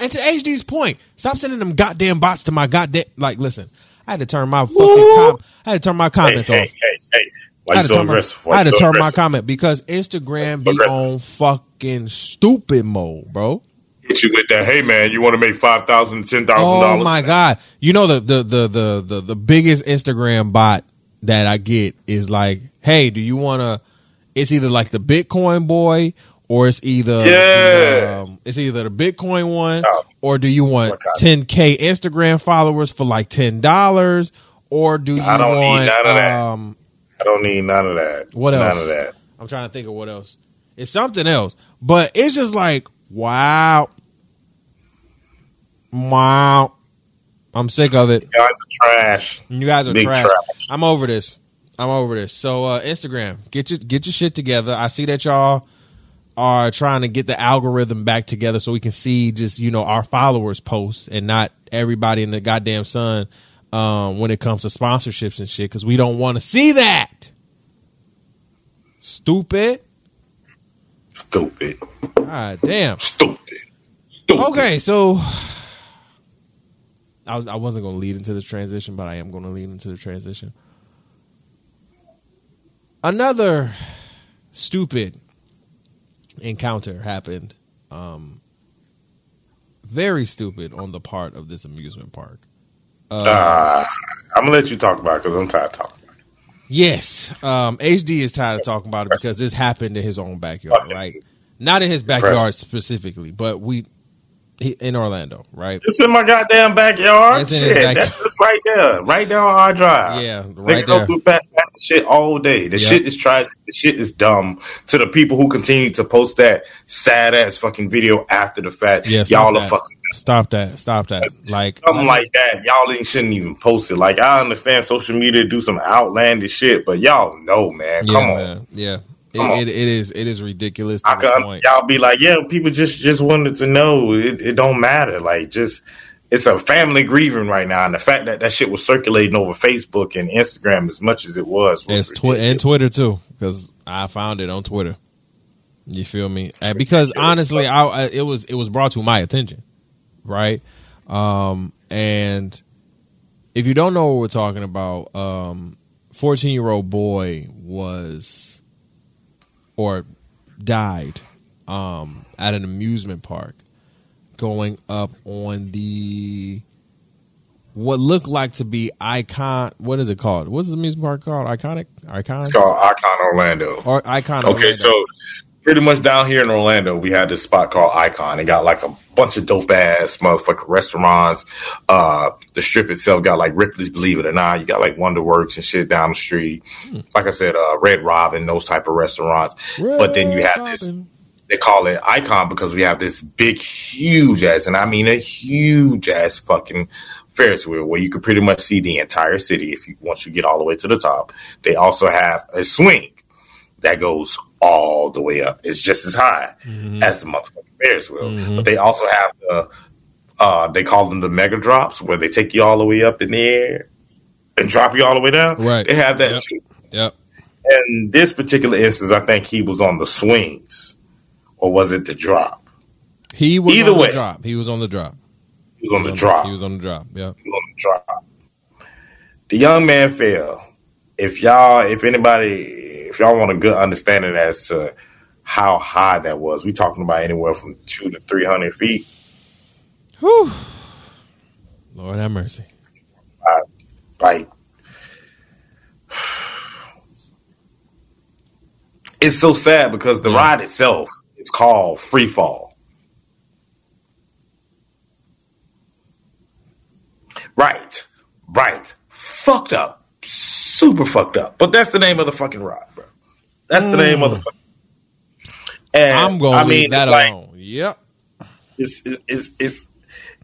And to H D's point, stop sending them goddamn bots to my goddamn. Like, listen, I had to turn my fucking. Com- I had to turn my comments hey, off. Hey, hey, hey. Why I had to so turn, my, I had so to turn my comment because Instagram be on fucking stupid mode, bro. Hit you with that. Hey man, you want to make five thousand, ten thousand oh, dollars? Oh my god! You know the the the the the, the biggest Instagram bot that I get is like, hey, do you want to? It's either like the Bitcoin boy, or it's either yeah. um, it's either the Bitcoin one, oh. or do you want ten K Instagram followers for like ten dollars, or do you I don't want? Need none of that. Um, I don't need none of that. What else? None of that. I'm trying to think of what else. It's something else, but it's just like wow, wow. I'm sick of it. You guys are trash. You guys are trash. trash. I'm over this. I'm over this. So uh, Instagram, get your get your shit together. I see that y'all are trying to get the algorithm back together so we can see just, you know, our followers posts and not everybody in the goddamn sun um, when it comes to sponsorships and shit, because we don't want to see that. Stupid. Stupid. God damn. Stupid. Stupid. Okay, so I, was, I wasn't going to lead into the transition, but I am going to lead into the transition. Another stupid encounter happened. Um, very stupid on the part of this amusement park. Uh, uh, I'm going to let you talk about it because I'm tired of talking about it. Yes. Um, H D is tired of talking about it because this happened in his own backyard, okay. Right? Not in his backyard Impressive. specifically, but we... in Orlando, right? It's in my goddamn backyard. Shit, backyard. That's just right there. Right there on our drive. Yeah, right there. They go through past that shit all day. The yep. shit is tragic. The shit is dumb. To the people who continue to post that sad-ass fucking video after the fact, yeah, y'all are that. fucking... Stop that. Stop that. That's like something like, like that, y'all shouldn't even post it. Like, I understand social media do some outlandish shit, but y'all know, man. Yeah, Come on. Man. Yeah. It, it, it is it is ridiculous. To I could, point. Y'all be like, yeah, people just, just wanted to know. It, it don't matter. Like, just it's a family grieving right now, and the fact that that shit was circulating over Facebook and Instagram as much as it was, was it's twi- and Twitter too, because I found it on Twitter. You feel me? And because honestly, I, I it was it was brought to my attention, right? Um, and if you don't know what we're talking about, um, fourteen-year-old boy was. Or died um, at an amusement park going up on the what looked like to be Icon. What is it called? What's the amusement park called? Iconic? Icon? It's called Icon Orlando. Or Icon Orlando. Okay, so pretty much down here in Orlando, we had this spot called Icon. It got like a bunch of dope ass motherfucking restaurants. Uh, the strip itself got like Ripley's, believe it or not. You got like Wonderworks and shit down the street. Hmm. Like I said, uh, Red Robin, those type of restaurants. Red but then you have Robin. this, they call it Icon because we have this big, huge ass, and I mean a huge ass fucking Ferris wheel where you could pretty much see the entire city if you once you get all the way to the top. They also have a swing that goes all the way up. It's just as high mm-hmm. as the motherfucking Bears will. Mm-hmm. But they also have the, uh, they call them the mega drops, where they take you all the way up in the air and drop you all the way down. Right. They have that yep. too. Yep. And this particular instance, I think he was on the swings, or was it the drop? He was Either on way, the drop. He was on the drop. He was on he was the on drop. The, he was on the drop. Yeah. He was on the drop. The young man fell. If y'all, if anybody. If y'all want a good understanding as to how high that was, we talking about anywhere from two to three hundred feet. Whew. Lord have mercy. I, like it's so sad because the yeah. ride itself is called free fall. Right, right, fucked up. Super fucked up. But that's the name of the fucking ride, bro. That's mm. the name of the fucking And I'm going to I mean, leave that it's alone. Like, yep. It's, it's, it's, it's,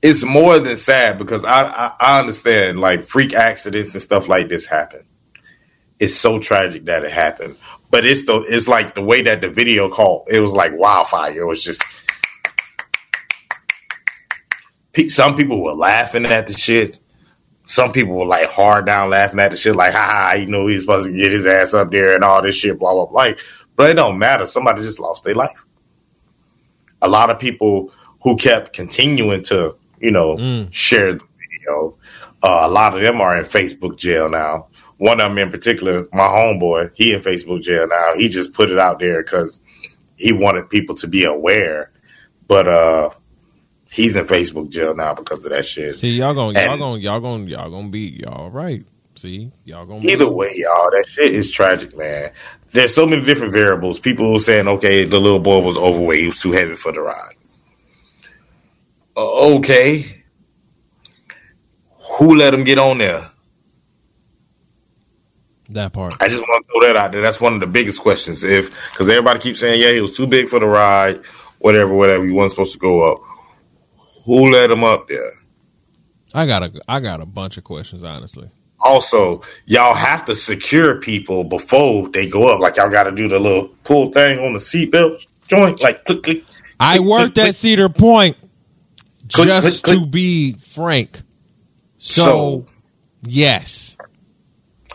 it's more than sad because I, I, I understand like freak accidents and stuff like this happen. It's so tragic that it happened. But it's the it's like the way that the video called, it was like wildfire. It was just some people were laughing at the shit. Some people were like hard down laughing at the shit, like, ha ha, you know, he's supposed to get his ass up there and all this shit, blah, blah, blah. Like, but it don't matter. Somebody just lost their life. A lot of people who kept continuing to, you know, mm. share the video, uh, a lot of them are in Facebook jail now. One of them in particular, my homeboy, he in Facebook jail now. He just put it out there because he wanted people to be aware. But, uh, he's in Facebook jail now because of that shit. See, y'all gonna y'all gonna y'all gonna y'all gonna be y'all right. See, y'all gonna either be. Way, y'all. That shit is tragic, man. There's so many different variables. People saying, okay, the little boy was overweight; he was too heavy for the ride. Uh, okay, who let him get on there? That part. I just want to throw that out there. That's one of the biggest questions. If because everybody keeps saying, yeah, he was too big for the ride, whatever, whatever. He wasn't supposed to go up. Who let him up there? I got a, I got a bunch of questions, honestly. Also, y'all have to secure people before they go up. Like, y'all got to do the little pull thing on the seatbelt joint. Like, click, click. click I worked click, at click. Cedar Point, click, just click, click. to be frank. So, so, yes.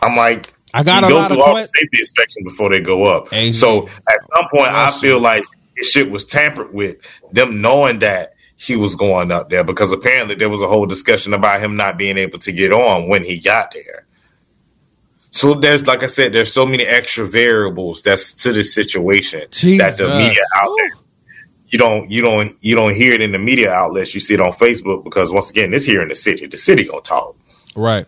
I'm like, I got a go lot through of all quest- the safety inspection before they go up. And so, at some point, I feel like this shit was tampered with. Them knowing that he was going up there, because apparently there was a whole discussion about him not being able to get on when he got there. So there's, like I said, there's so many extra variables that's to this situation Jesus. that the media outlet, you don't, you don't, you don't hear it in the media outlets. You see it on Facebook because once again, it's here in the city. The city gonna talk, right?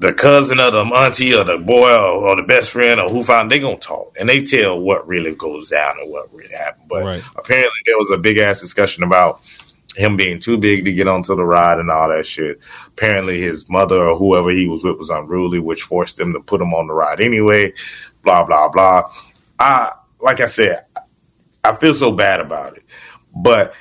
The cousin of the auntie or the boy or, or the best friend or who found, they gonna talk and they tell what really goes down and what really happened. But right. apparently there was a big ass discussion about him being too big to get onto the ride and all that shit. Apparently his mother or whoever he was with was unruly, which forced them to put him on the ride anyway. Blah blah blah. I like I said, I feel so bad about it, but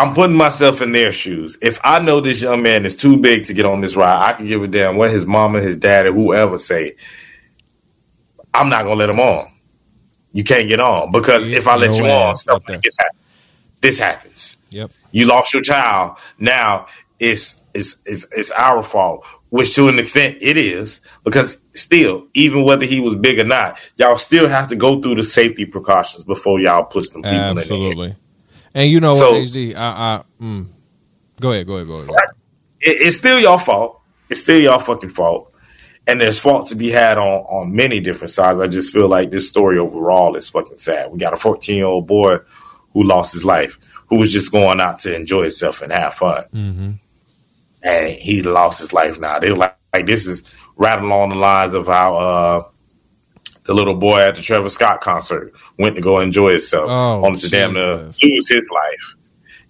I'm putting myself in their shoes. If I know this young man is too big to get on this ride, I can give a damn what his mama, his daddy, whoever say. I'm not going to let him on. You can't get on because you, if I let no you on, stuff like this happens. This happens. Yep. You lost your child. Now it's, it's, it's, it's our fault, which to an extent it is, because still, even whether he was big or not, y'all still have to go through the safety precautions before y'all push them people Absolutely. in the Absolutely. And you know so, what, H D, I, I, mm. go ahead, go ahead, go ahead. Go ahead. It, it's still your fault. It's still your fucking fault. And there's fault to be had on, on many different sides. I just feel like this story overall is fucking sad. We got a fourteen-year-old boy who lost his life, who was just going out to enjoy himself and have fun. Mm-hmm. And he lost his life now. They were like, like, this is right along the lines of how uh, the little boy at the Trevor Scott concert went to go enjoy himself. Oh, on the damn to lose his life.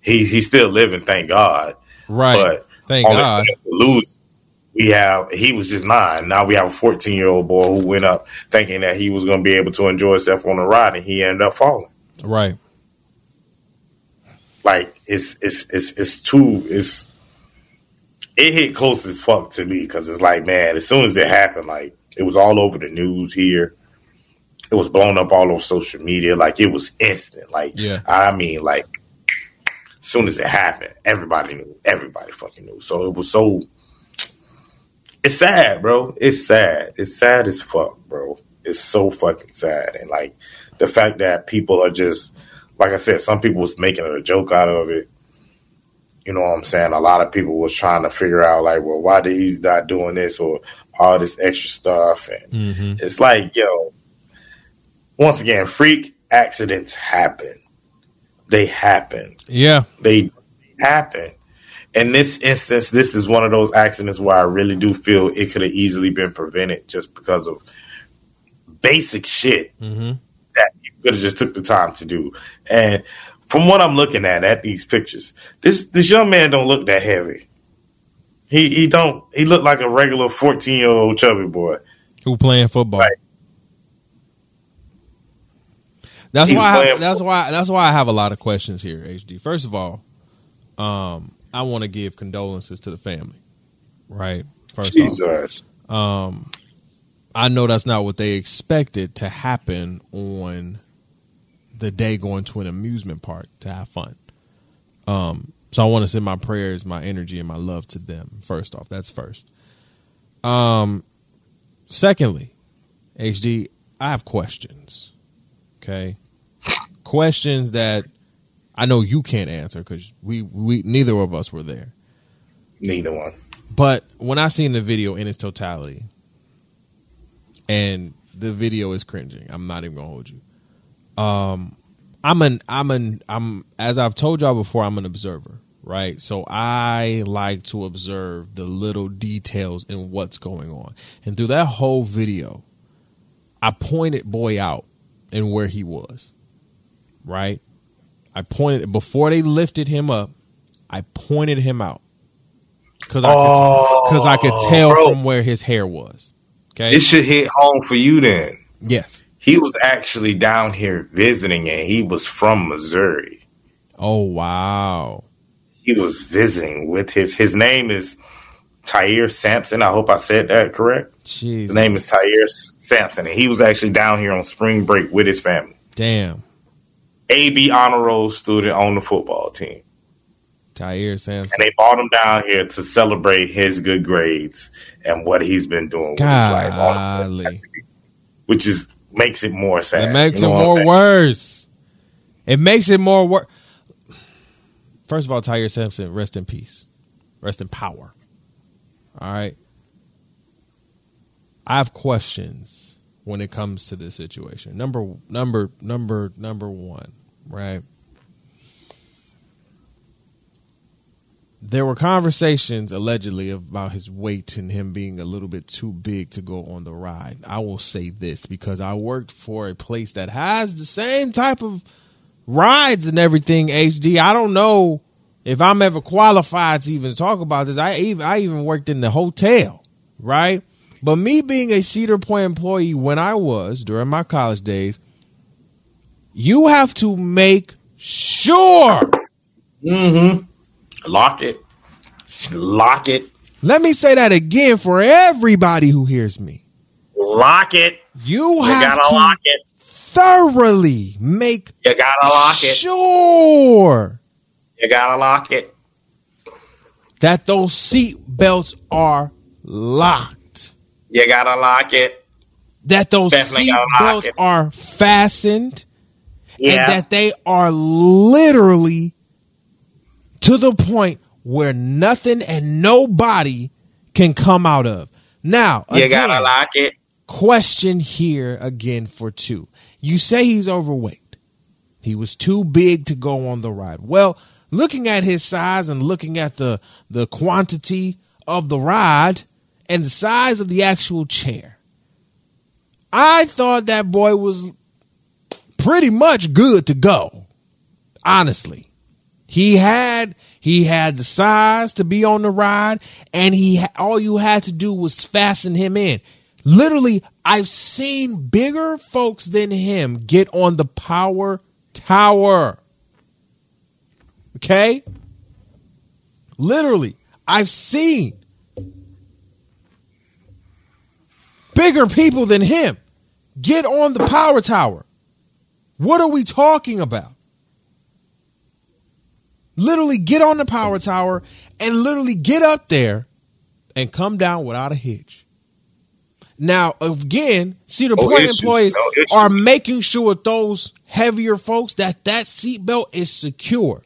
He he's still living, thank God. Right. But thank God. Lose, we have he was just nine. Now we have a fourteen-year-old boy who went up thinking that he was going to be able to enjoy himself on the ride, and he ended up falling. Right. Like it's it's it's it's too it's it hit close as fuck to me because it's like, man, as soon as it happened, like it was all over the news here. It was blown up all over social media. Like, it was instant. Like, yeah. I mean, like, as soon as it happened, everybody knew. Everybody fucking knew. So it was so... It's sad, bro. It's sad. It's sad as fuck, bro. It's so fucking sad. And, like, the fact that people are just... Like I said, some people was making a joke out of it. You know what I'm saying? A lot of people was trying to figure out, like, well, why did he's not doing this or all this extra stuff? And mm-hmm. it's like, yo... Once again, freak accidents happen. They happen. Yeah. They happen. In this instance, this is one of those accidents where I really do feel it could have easily been prevented just because of basic shit mm-hmm. that you could have just took the time to do. And from what I'm looking at, at these pictures, this this young man don't look that heavy. He he don't. He looked like a regular fourteen-year-old chubby boy. Who playing football. Like, That's why, I have, that's why. That's why I have a lot of questions here, H D. First of all, um, I want to give condolences to the family, right? First Jesus. off, um, I know that's not what they expected to happen on the day going to an amusement park to have fun. Um, so I want to send my prayers, my energy, and my love to them. First off, that's first. Um, secondly, H D, I have questions. Okay, questions that I know you can't answer because we we neither of us were there. Neither one. But when I seen the video in its totality, and the video is cringing, I'm not even gonna hold you. Um, I'm an I'm an I'm as I've told y'all before, I'm an observer, right? So I like to observe the little details in what's going on. And through that whole video, I pointed boy out and where he was, right? I pointed before they lifted him up. I pointed him out because I because oh, I could tell bro. from where his hair was. Okay, this should hit home for you then. Yes. He was actually down here visiting, and he was from Missouri. Oh, wow. He was visiting with his... His name is Tyre Sampson. I hope I said that correct. Jeez. His name is Tyre Sampson, and he was actually down here on spring break with his family. Damn. A B honor roll student on the football team. Tyre Sampson. And they brought him down here to celebrate his good grades and what he's been doing with Golly. his life. Which is... makes it more sad. It makes you know it more worse. It makes it more worse. First of all, Tyre Sampson, rest in peace. Rest in power. All right. I have questions when it comes to this situation. Number, number, number, number one, right? There were conversations allegedly about his weight and him being a little bit too big to go on the ride. I will say this because I worked for a place that has the same type of rides and everything. H D, I don't know if I'm ever qualified to even talk about this. I even I even worked in the hotel, right? But me being a Cedar Point employee when I was during my college days, you have to make sure. Mm-hmm. Lock it. Lock it. Let me say that again for everybody who hears me. Lock it. You, you have gotta to lock it. Thoroughly make You gotta lock it. Sure. You gotta lock it. That those seat belts are locked. You gotta lock it. That those Definitely seat belts it. are fastened. Yeah. And that they are literally to the point where nothing and nobody can come out of. Now, again, you gotta lock it. Question here again for two. You say he's overweight. He was too big to go on the ride. Well, looking at his size and looking at the, the quantity of the ride and the size of the actual chair, I thought that boy was pretty much good to go. Honestly. He had he had the size to be on the ride, and he all you had to do was fasten him in. Literally, I've seen bigger folks than him get on the Power Tower. Okay? Literally, I've seen bigger people than him get on the Power Tower. What are we talking about? Literally get on the Power Tower and literally get up there and come down without a hitch. Now, again, Cedar oh, Point issues. employees no, are making sure those heavier folks that that seatbelt is secure.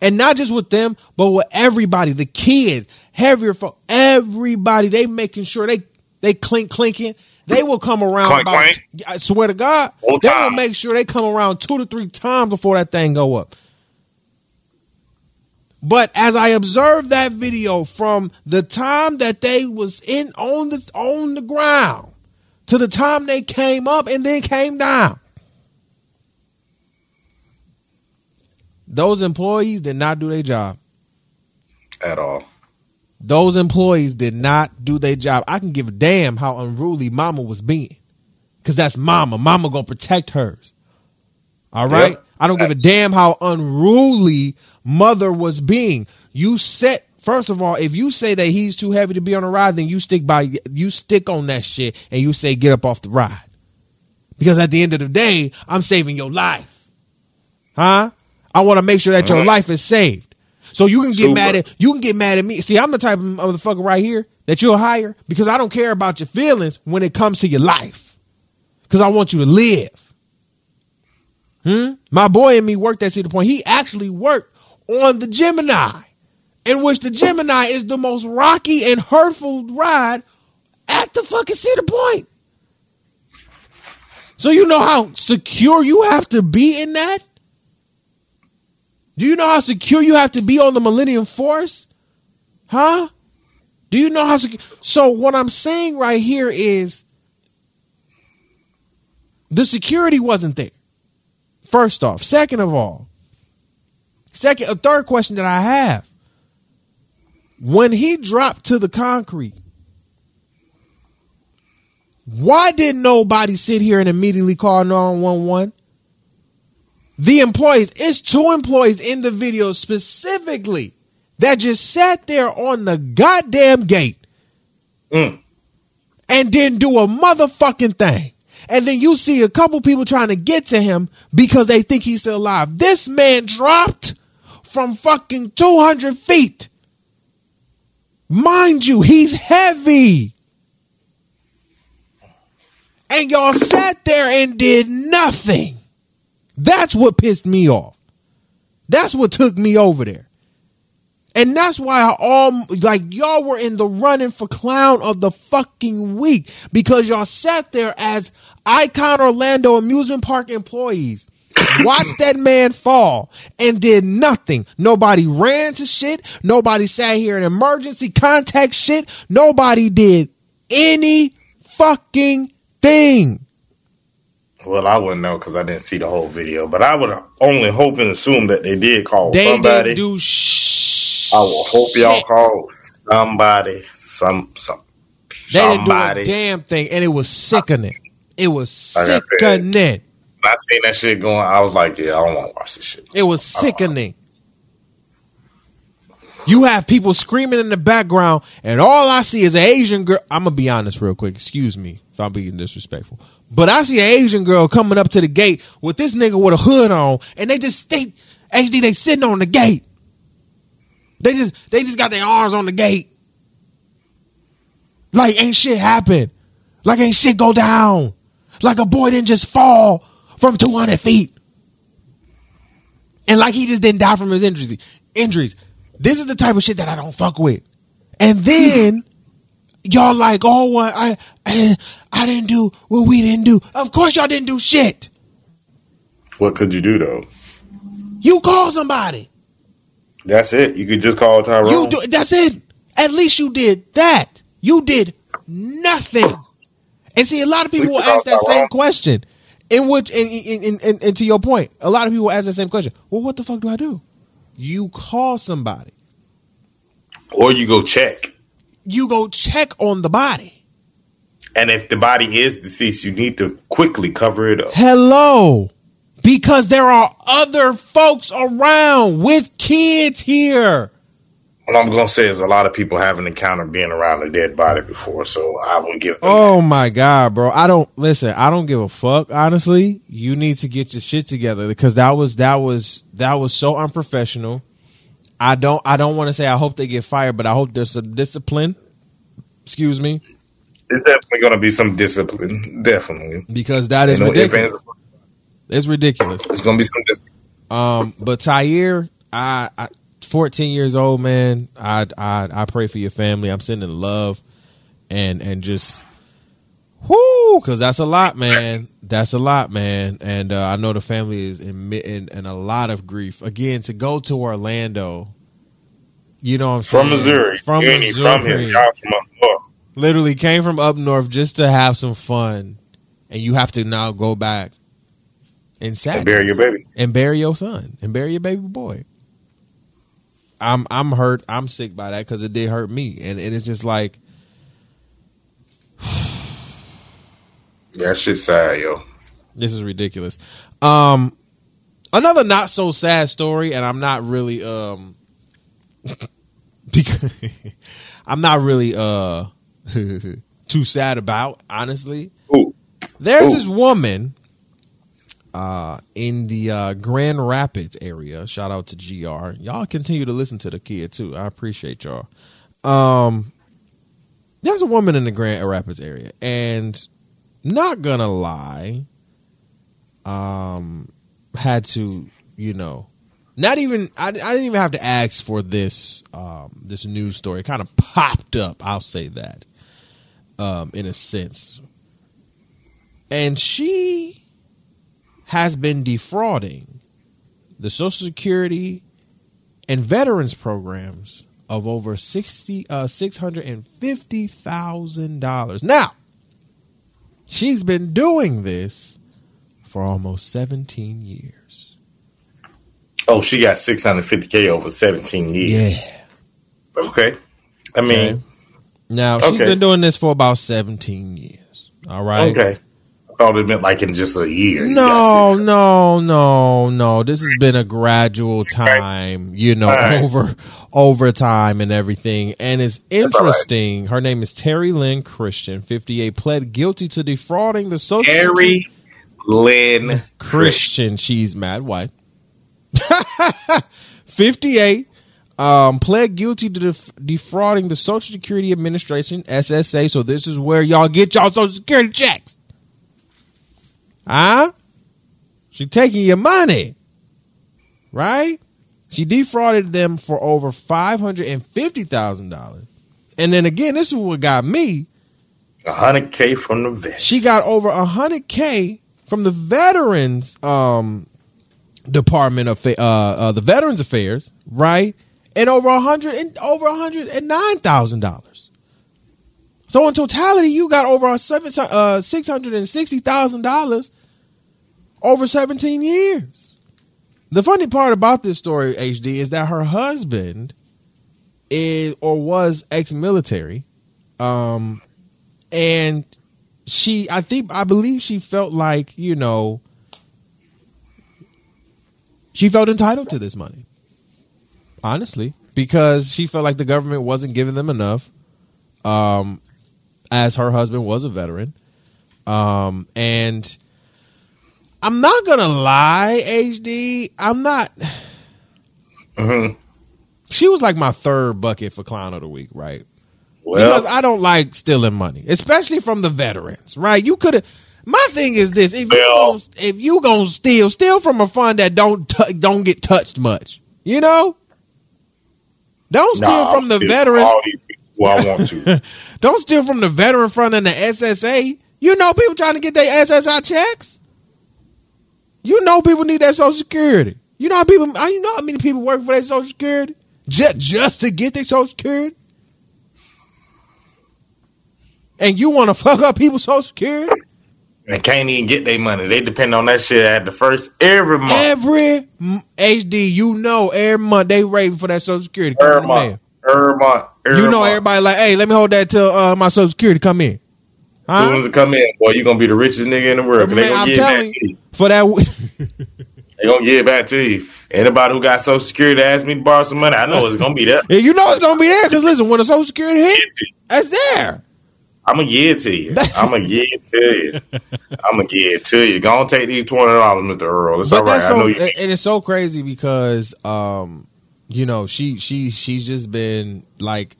And not just with them, but with everybody, the kids, heavier folks, everybody. They making sure they they clink, clinking. They will come around. Clank, about, clank. I swear to God, Old they time. will make sure they come around two to three times before that thing go up. But as I observed that video from the time that they was in on the on the ground to the time they came up and then came down, those employees did not do their job at all. Those employees did not do their job. I can give a damn how unruly Mama was being, because that's Mama. Mama gonna protect hers. All right. Yep. I don't give a damn how unruly Mother was being. You set, first of all, if you say that he's too heavy to be on a ride, then you stick by, you stick on that shit and you say, get up off the ride. Because at the end of the day, I'm saving your life. Huh? I want to make sure that your right. life is saved. So you can get Super. mad at you can get mad at me. See, I'm the type of motherfucker right here that you'll hire because I don't care about your feelings when it comes to your life, because I want you to live. Hmm? My boy and me worked at Cedar Point. He actually worked on the Gemini, in which the Gemini is the most rocky and hurtful ride at the fucking Cedar Point. So you know how secure you have to be in that? Do you know how secure you have to be on the Millennium Force? Huh? Do you know how secure? So what I'm saying right here is the security wasn't there. First off. Second of all. Second, a third question that I have. When he dropped to the concrete, why didn't nobody sit here and immediately call nine one one? The employees, it's two employees in the video specifically that just sat there on the goddamn gate mm. and didn't do a motherfucking thing. And then you see a couple people trying to get to him because they think he's still alive. This man dropped from fucking two hundred feet. Mind you, he's heavy. And y'all sat there and did nothing. That's what pissed me off. That's what took me over there. And that's why I all, like, y'all were in the running for clown of the fucking week, because y'all sat there as Icon Orlando amusement park employees, watched that man fall and did nothing. Nobody ran to shit. Nobody sat here in emergency contact shit. Nobody did any fucking thing. Well, I wouldn't know because I didn't see the whole video, but I would only hope and assume that they did call they somebody. They didn't do sh- I will hope shit. Y'all call somebody, some, some, they somebody. They didn't do a damn thing, and it was sickening. It was like sickening. I said, when I seen that shit going, I was like, yeah, I don't want to watch this shit. It was sickening. You have people screaming in the background, and all I see is an Asian girl. I'm going to be honest real quick. Excuse me if I'm being disrespectful. But I see an Asian girl coming up to the gate with this nigga with a hood on, and they just stay, H D, they sitting on the gate. They just they just got their arms on the gate. Like ain't shit happen. Like ain't shit go down. Like a boy didn't just fall from two hundred feet. And like he just didn't die from his injuries. Injuries. This is the type of shit that I don't fuck with. And then y'all like, oh, well, I, I I didn't do what we didn't do. Of course y'all didn't do shit. What could you do, though? You call somebody. That's it. You could just call Tyrone. You do, that's it. At least you did that. You did nothing. And see, a lot of people will ask that same question. In which, and, and, and, and to your point, a lot of people will ask that same question. Well, what the fuck do I do? You call somebody. Or you go check. You go check on the body. And if the body is deceased, you need to quickly cover it up. Hello. Because there are other folks around with kids here. What I'm going to say is a lot of people haven't encountered being around a dead body before, so I will give them Oh, that. My God, bro. I don't, listen, I don't give a fuck, honestly. You need to get your shit together, because that was, that was, that was so unprofessional. I don't, I don't want to say I hope they get fired, but I hope there's some discipline. Excuse me. There's definitely going to be some discipline. Definitely. Because that is you know, ridiculous. It's ridiculous. It's going to be some discipline. Um, but Tyre, I, I, fourteen years old, man. I, I I pray for your family. I'm sending love and and just whoo, because that's a lot, man. That's a lot, man. And uh, I know the family is in, in in a lot of grief. Again, to go to Orlando, you know what I'm saying? From Missouri, from you ain't Missouri, from here. Y'all from up north. Literally came from up north just to have some fun, and you have to now go back and sadness, and bury your baby, and bury your son, and bury your baby boy. I'm I'm hurt. I'm sick by that because it did hurt me. And, and it's just like. That shit's sad, yo. This is ridiculous. Um, another not so sad story. And I'm not really. Um, because I'm not really uh, too sad about, honestly. Ooh. There's Ooh. This woman uh, in the uh, Grand Rapids area. Shout out to G R. Y'all continue to listen to the kid too. I appreciate y'all. Um, there's a woman in the Grand Rapids area, and not gonna lie, um, had to, you know, not even I, I didn't even have to ask for this um, this news story. It kind of popped up. I'll say that, um, in a sense. And she has been defrauding the Social Security and Veterans programs of over sixty uh, six hundred fifty thousand dollars. Now, she's been doing this for almost seventeen years. Oh, she got six hundred fifty thousand dollars over seventeen years. Yeah. Okay. I mean. Okay. Now, she's okay. been doing this for about seventeen years. All right. Okay. Thought it meant like in just a year. No, no, no, no. This has been a gradual time, right. you know, right. over over time and everything. And it's interesting. Right. Her name is Terry Lynn Christian, fifty-eight, pled guilty to defrauding the social. Terry Lynn Christian. She's mad white. fifty-eight. Um, pled guilty to def- defrauding the Social Security Administration, S S A. So this is where y'all get y'all Social Security checks. Huh? She taking your money, right? She defrauded them for over five hundred fifty thousand dollars. And then again, this is what got me. one hundred thousand from the vets. She got over one hundred thousand from the Veterans um, Department of uh, uh, the Veterans Affairs, right? And over one hundred and over one hundred nine thousand dollars. So in totality, you got over uh, six hundred sixty thousand dollars over seventeen years. The funny part about this story, H D, is that her husband is or was ex-military. Um, and she, I think, I believe she felt like, you know, she felt entitled to this money. Honestly, because she felt like the government wasn't giving them enough. Um, as her husband was a veteran. Um, and I'm not going to lie, H D. I'm not. Mm-hmm. She was like my third bucket for clown of the week, right? Well, because I don't like stealing money, especially from the veterans, right? You could have. My thing is this. If well, you going to steal, steal from a fund that don't t- don't get touched much, you know? Don't steal nah, from the veterans. Well, I want to. Don't steal from the veteran fund and the S S A. You know people trying to get their S S I checks. You know people need that Social Security. You know how people. You know how many people work for their Social Security just just to get their Social Security. And you want to fuck up people's Social Security? They can't even get their money. They depend on that shit at the first every month. Every H D, you know, every month they rating for that Social Security. Every Come month. Every month, every you know month. Everybody like, hey, let me hold that till uh, my Social Security come in. Huh? As soon as it come in, boy, you gonna be the richest nigga in the world. Man, they gonna I'm give telling back to you. For that, w- they gonna give it back to you. Anybody who got Social Security asked me to borrow some money, I know it's gonna be there. Yeah, you know it's gonna be there because listen, when the Social Security hits, that's there. I'm gonna give it to you. I'm gonna give it to you. I'm gonna give it to you. Go on, take these twenty dollars, Mister Earl. It's but all right. So, I know you. And it's so crazy because. Um, You know, she she she's just been like,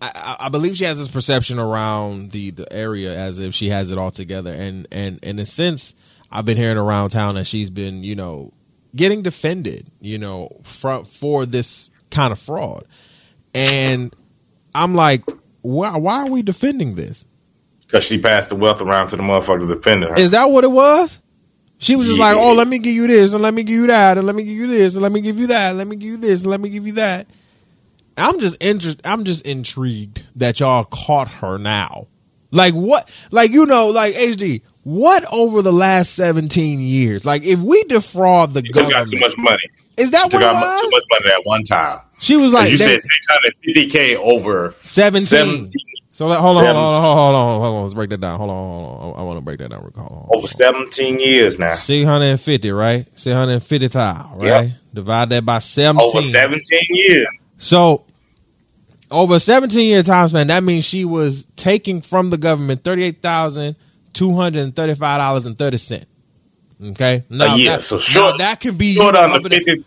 I, I believe she has this perception around the, the area as if she has it all together. And, and, and in a sense, I've been hearing around town that she's been, you know, getting defended, you know, for, for this kind of fraud. And I'm like, why, why are we defending this? Because she passed the wealth around to the motherfuckers defending her. Is that what it was? She was just yeah. like, oh, let me give you this, and let me give you that, and let me give you this, and let me give you that, and let me give you this, and let me give you that. I'm just interested. I'm just intrigued that y'all caught her now. Like what? Like you know, like H D. What over the last seventeen years? Like if we defraud the you government, took out too much money. Is that you what? Took it out was? Too much money at one time. She was like, and you said six hundred fifty k over seventeen. seventeen. So like, hold on, hold on, hold on, hold on, hold on. Let's break that down. Hold on, hold on. I want to break that down. Hold on, hold on. Over seventeen years now. Six hundred and fifty, right? Six hundred and fifty thousand, right? Yep. Divide that by seventeen. Over seventeen years. So over a seventeen year time span, that means she was taking from the government thirty eight thousand two hundred and thirty five dollars and thirty cents. Okay. Now, uh, yeah, that, so short, now that can be short on the fifty,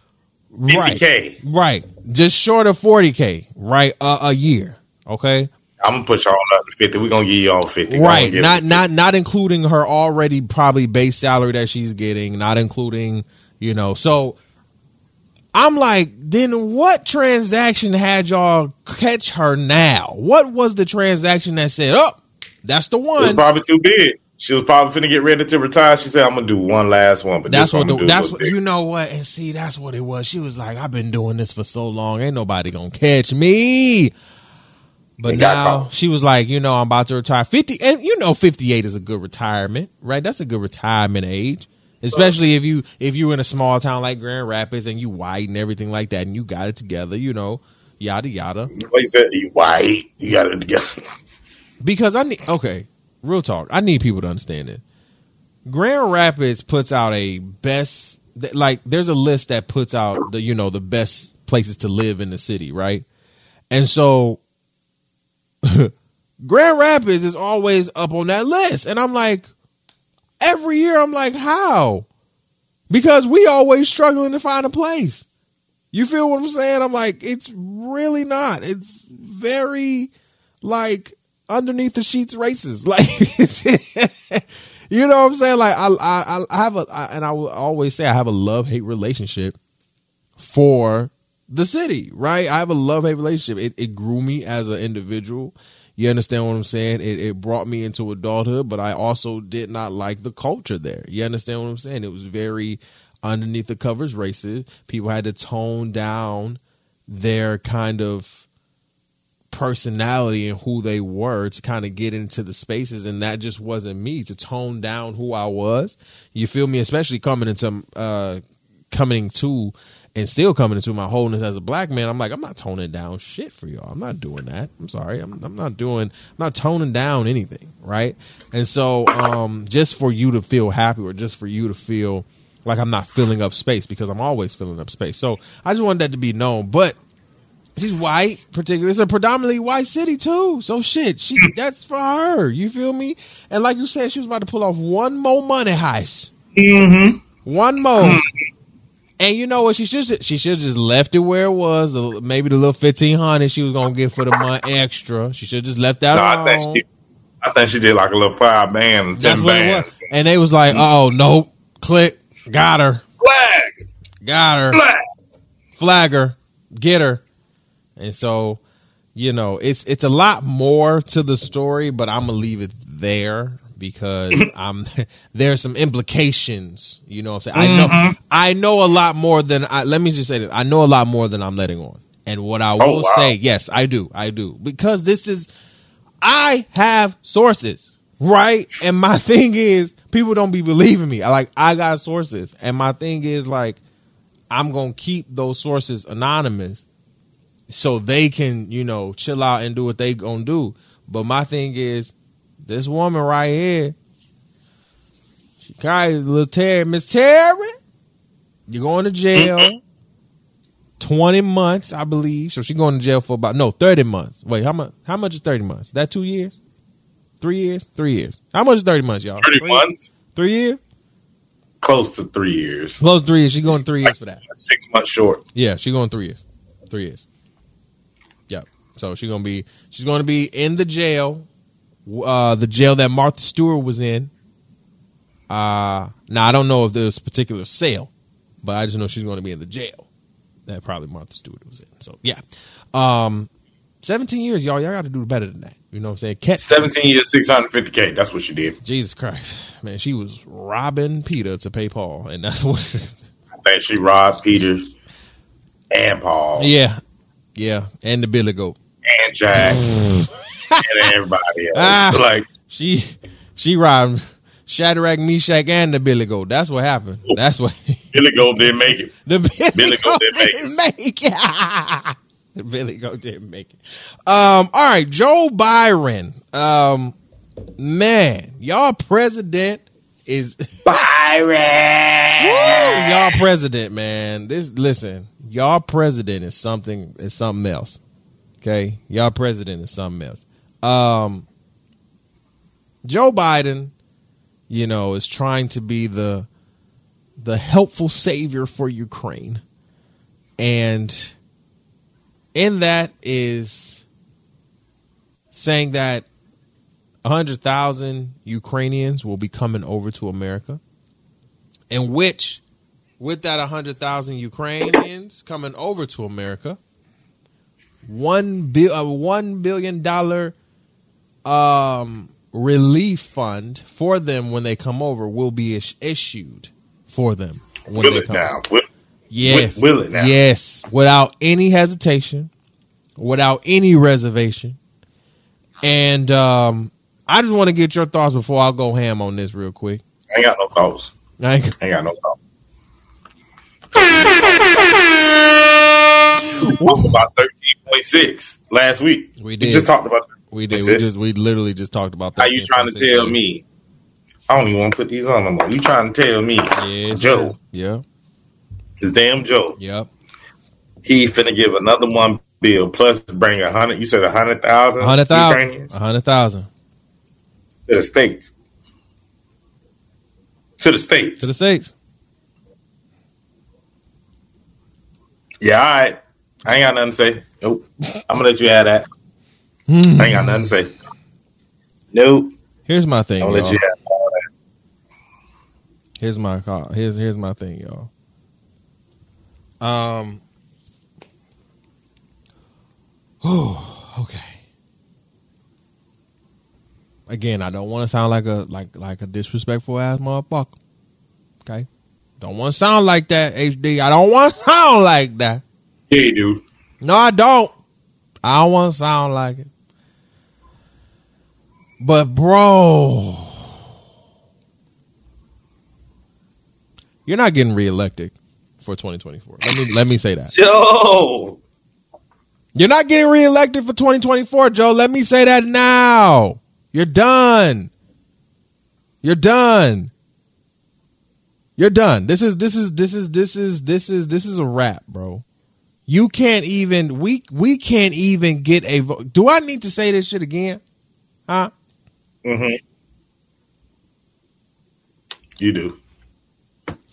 right, fifty K. Right. Just short of forty K, right? Uh, a year. Okay. I'm gonna push her on up to fifty. We're gonna give you all fifty. Right. Not fifty. not not including her already probably base salary that she's getting, not including, you know, so I'm like, then what transaction had y'all catch her now? What was the transaction that said, oh, that's the one? It was probably too big. She was probably finna get ready to retire. She said, I'm gonna do one last one. But that's what, what the, that's what, you know what? And see, that's what it was. She was like, I've been doing this for so long. Ain't nobody gonna catch me. But now she was like, you know, I'm about to retire. fifty, and you know, fifty-eight is a good retirement, right? That's a good retirement age. Especially if you if you're in a small town like Grand Rapids and you white and everything like that and you got it together, you know, yada yada. You said you white, you got it together. Because I need okay, real talk. I need people to understand it. Grand Rapids puts out a best like there's a list that puts out the you know the best places to live in the city, right? And so Grand Rapids is always up on that list, and I'm like. Every year, I'm like, how? Because we always struggling to find a place. You feel what I'm saying? I'm like, it's really not. It's very, like, underneath the sheets racist. Like, you know what I'm saying? Like, I, I, I have a, I, and I will always say I have a love-hate relationship for the city, right? I have a love-hate relationship. It, it grew me as an individual. You understand what I'm saying? It, it brought me into adulthood, but I also did not like the culture there. You understand what I'm saying? It was very underneath the covers racist. People had to tone down their kind of personality and who they were to kind of get into the spaces. And that just wasn't me to tone down who I was. You feel me? Especially coming into uh, coming to and still coming into my wholeness as a black man, I'm like, I'm not toning down shit for y'all. I'm not doing that. I'm sorry. I'm, I'm not doing, I'm not toning down anything, right? And so um, just for you to feel happy or just for you to feel like I'm not filling up space because I'm always filling up space. So I just wanted that to be known. But she's white, particularly. It's a predominantly white city, too. So shit, she that's for her. You feel me? And like you said, she was about to pull off one more money heist. Mm-hmm. One more. Mm-hmm. And you know what? She should she should just left it where it was. The, maybe the little fifteen hundred she was gonna get for the month extra. She should just left that. No, I think she, I think she did like a little five band, ten bands. And they was like, "Oh nope, click, got her, flag, got her, flag, flag her, get her." And so, you know, it's it's a lot more to the story, but I'm gonna leave it there. Because I'm, there's some implications, you know what I'm saying? Mm-hmm. I know I know a lot more than, I, let me just say this, I know a lot more than I'm letting on. And what I will oh, wow. say, yes, I do, I do. Because this is, I have sources, right? And my thing is, people don't be believing me. Like, I got sources. And my thing is, like, I'm going to keep those sources anonymous so they can, you know, chill out and do what they going to do. But my thing is, this woman right here, she carries a little Terry. Miss Terry, you're going to jail twenty months, I believe. So she's going to jail for about no thirty months. Wait, how much? How much is thirty months? Is that two years, three years, three years? How much is thirty months, y'all? Thirty three months, years? three years, close to three years, close to three years. She's going three years for that. Six months short. Yeah, she's going three years, three years. Yep. So she's gonna be she's gonna be in the jail. Uh, the jail that Martha Stewart was in. Uh, now, I don't know if there's a particular cell, but I just know she's going to be in the jail that probably Martha Stewart was in. So, yeah. Um, seventeen years, y'all. Y'all got to do better than that. You know what I'm saying? Cat- seventeen years, six hundred fifty K. That's what she did. Jesus Christ. Man, she was robbing Peter to pay Paul, and that's what she did. I think she robbed Peter and Paul. Yeah. Yeah. And the Billy Goat. And Jack. And everybody else. Ah, like she she robbed Shadrach, Meshach, and the Billy Goat. That's what happened. That's what Billy Goat didn't make it. The Billy, Billy Goat didn't make it. Make it. The Billy Goat didn't make it. Um, all right, Joe Biden. Um, man, y'all president is Biden. Woo, y'all president, man. This listen, y'all president is something is something else. Okay, y'all president is something else. Um, Joe Biden, you know, is trying to be the the helpful savior for Ukraine. And in that is saying that one hundred thousand Ukrainians will be coming over to America, in which with that one hundred thousand Ukrainians coming over to America, one bill, a one billion dollars um, relief fund for them when they come over will be is- issued for them. When will they come it now? Will, yes. Will, will it now? Yes. Without any hesitation, without any reservation. And um, I just want to get your thoughts before I go ham on this real quick. I ain't got no thoughts. I ain't, I ain't got no thoughts. We talked about thirteen point six last week. We did. We just talked about thirteen point six. We did. We just we literally just talked about thirteen point six. How you trying to tell me? I don't even want to put these on no more. You trying to tell me, yeah, Joe? True. Yeah. This damn Joe. Yep. He finna give another one bill plus bring a hundred. You said a hundred thousand. A hundred thousand. A hundred thousand. To the states. To the states. To the states. Yeah, all right. I ain't got nothing to say. Nope. I'm going to let you have that. Mm. I ain't got nothing to say. Nope. Here's my thing, I'm gonna y'all. Let you have all that. Here's my call. Here's, here's my thing, y'all. Um. Oh, okay. Again, I don't want to sound like a like like a disrespectful ass motherfucker. Okay? Don't want to sound like that, H D. I don't want to sound like that. Yeah, you do. No, I don't. I don't want to sound like it. But, bro, you're not getting reelected for twenty twenty-four. Let me let me say that. Joe! You're not getting reelected for twenty twenty-four, Joe. Let me say that now. You're done. You're done. You're done. This is this is this is this is this is this is a wrap, bro. You can't even we we can't even get a vote. Do I need to say this shit again? Huh? Mm-hmm. You do.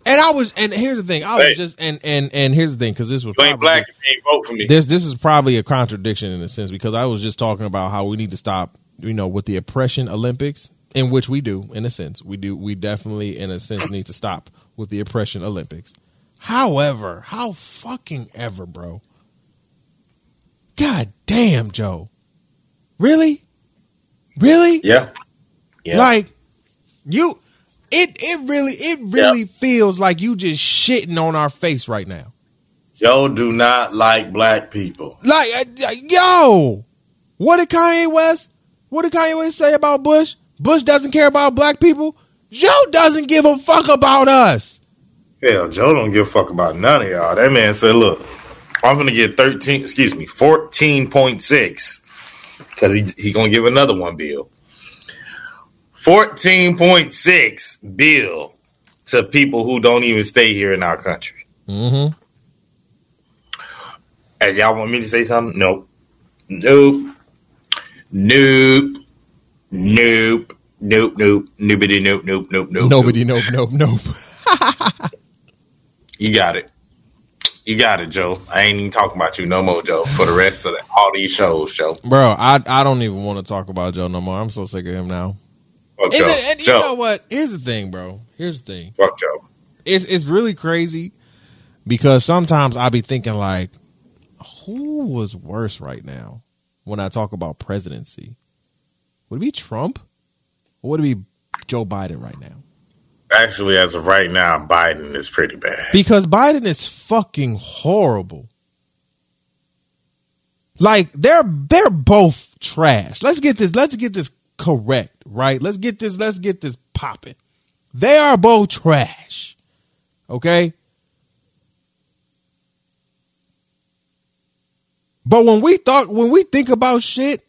And I was, and here's the thing. I was hey. just, and and and here's the thing, because this was you ain't black if you ain't vote for me. This this is probably a contradiction in a sense, because I was just talking about how we need to stop, you know, with the oppression Olympics. In which we do, in a sense, we do. We definitely, in a sense, need to stop with the oppression Olympics. However, how fucking ever, bro. God damn, Joe. Really? Really? Yeah. Yeah. Like you, it it really it really yeah. feels like you just shitting on our face right now. Joe do not like black people. Like, yo, what did Kanye West? What did Kanye West say about Bush? Bush doesn't care about black people. Joe doesn't give a fuck about us. Hell, Joe don't give a fuck about none of y'all. That man said, look, I'm going to get thirteen, excuse me, fourteen point six, because he's he going to give another one bill. fourteen point six bill to people who don't even stay here in our country. Mm-hmm. And y'all want me to say something? Nope. Nope. Nope. Nope, nope, nope, nobody, nope, nope, nope, nope. Nobody, nope, nope, nope. You got it. You got it, Joe. I ain't even talking about you no more, Joe, for the rest of the, all these shows, Joe. Bro, I I don't even want to talk about Joe no more. I'm so sick of him now. Fuck Joe. It, and Joe. You know what? Here's the thing, bro. Here's the thing. Fuck Joe. It's, it's really crazy, because sometimes I be thinking, like, who was worse right now when I talk about presidency? Would it be Trump, or would it be Joe Biden right now? Actually, as of right now, Biden is pretty bad. Because Biden is fucking horrible. Like, they're they're both trash. Let's get this. Let's get this correct, right? Let's get this. Let's get this popping. They are both trash. Okay. But when we thought, when we think about shit,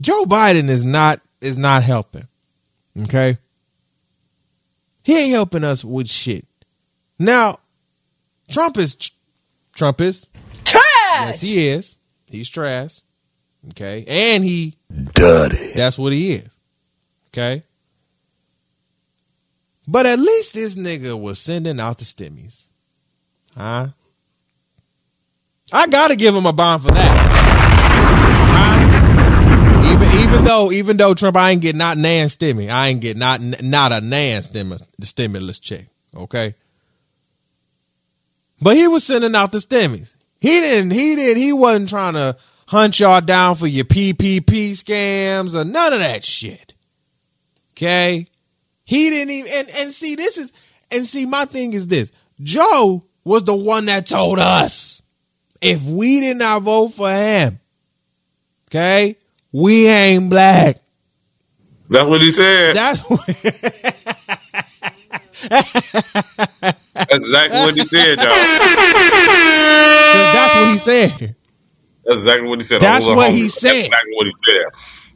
Joe Biden is not is not helping. Okay. He ain't helping us with shit. Now, Trump is tr- Trump is trash. Yes, he is. He's trash. Okay. And he dirty. That's what he is. Okay. But at least this nigga was sending out the stimmies. Huh? I gotta give him a bond for that. Huh? Even even though even though Trump, I ain't get not nan stimmy. I ain't get not not a nan stimulus stimulus check. Okay. But he was sending out the stimmies. He didn't. He didn't. He wasn't trying to hunt y'all down for your P P P scams or none of that shit. Okay. He didn't even. And, and see, this is. And see, my thing is this. Joe was the one that told us if we did not vote for him, okay, we ain't black. That's what he said. That's what. That's exactly what he said, y'all. That's what he said. That's exactly what he said. That's what he said. That's exactly what he said.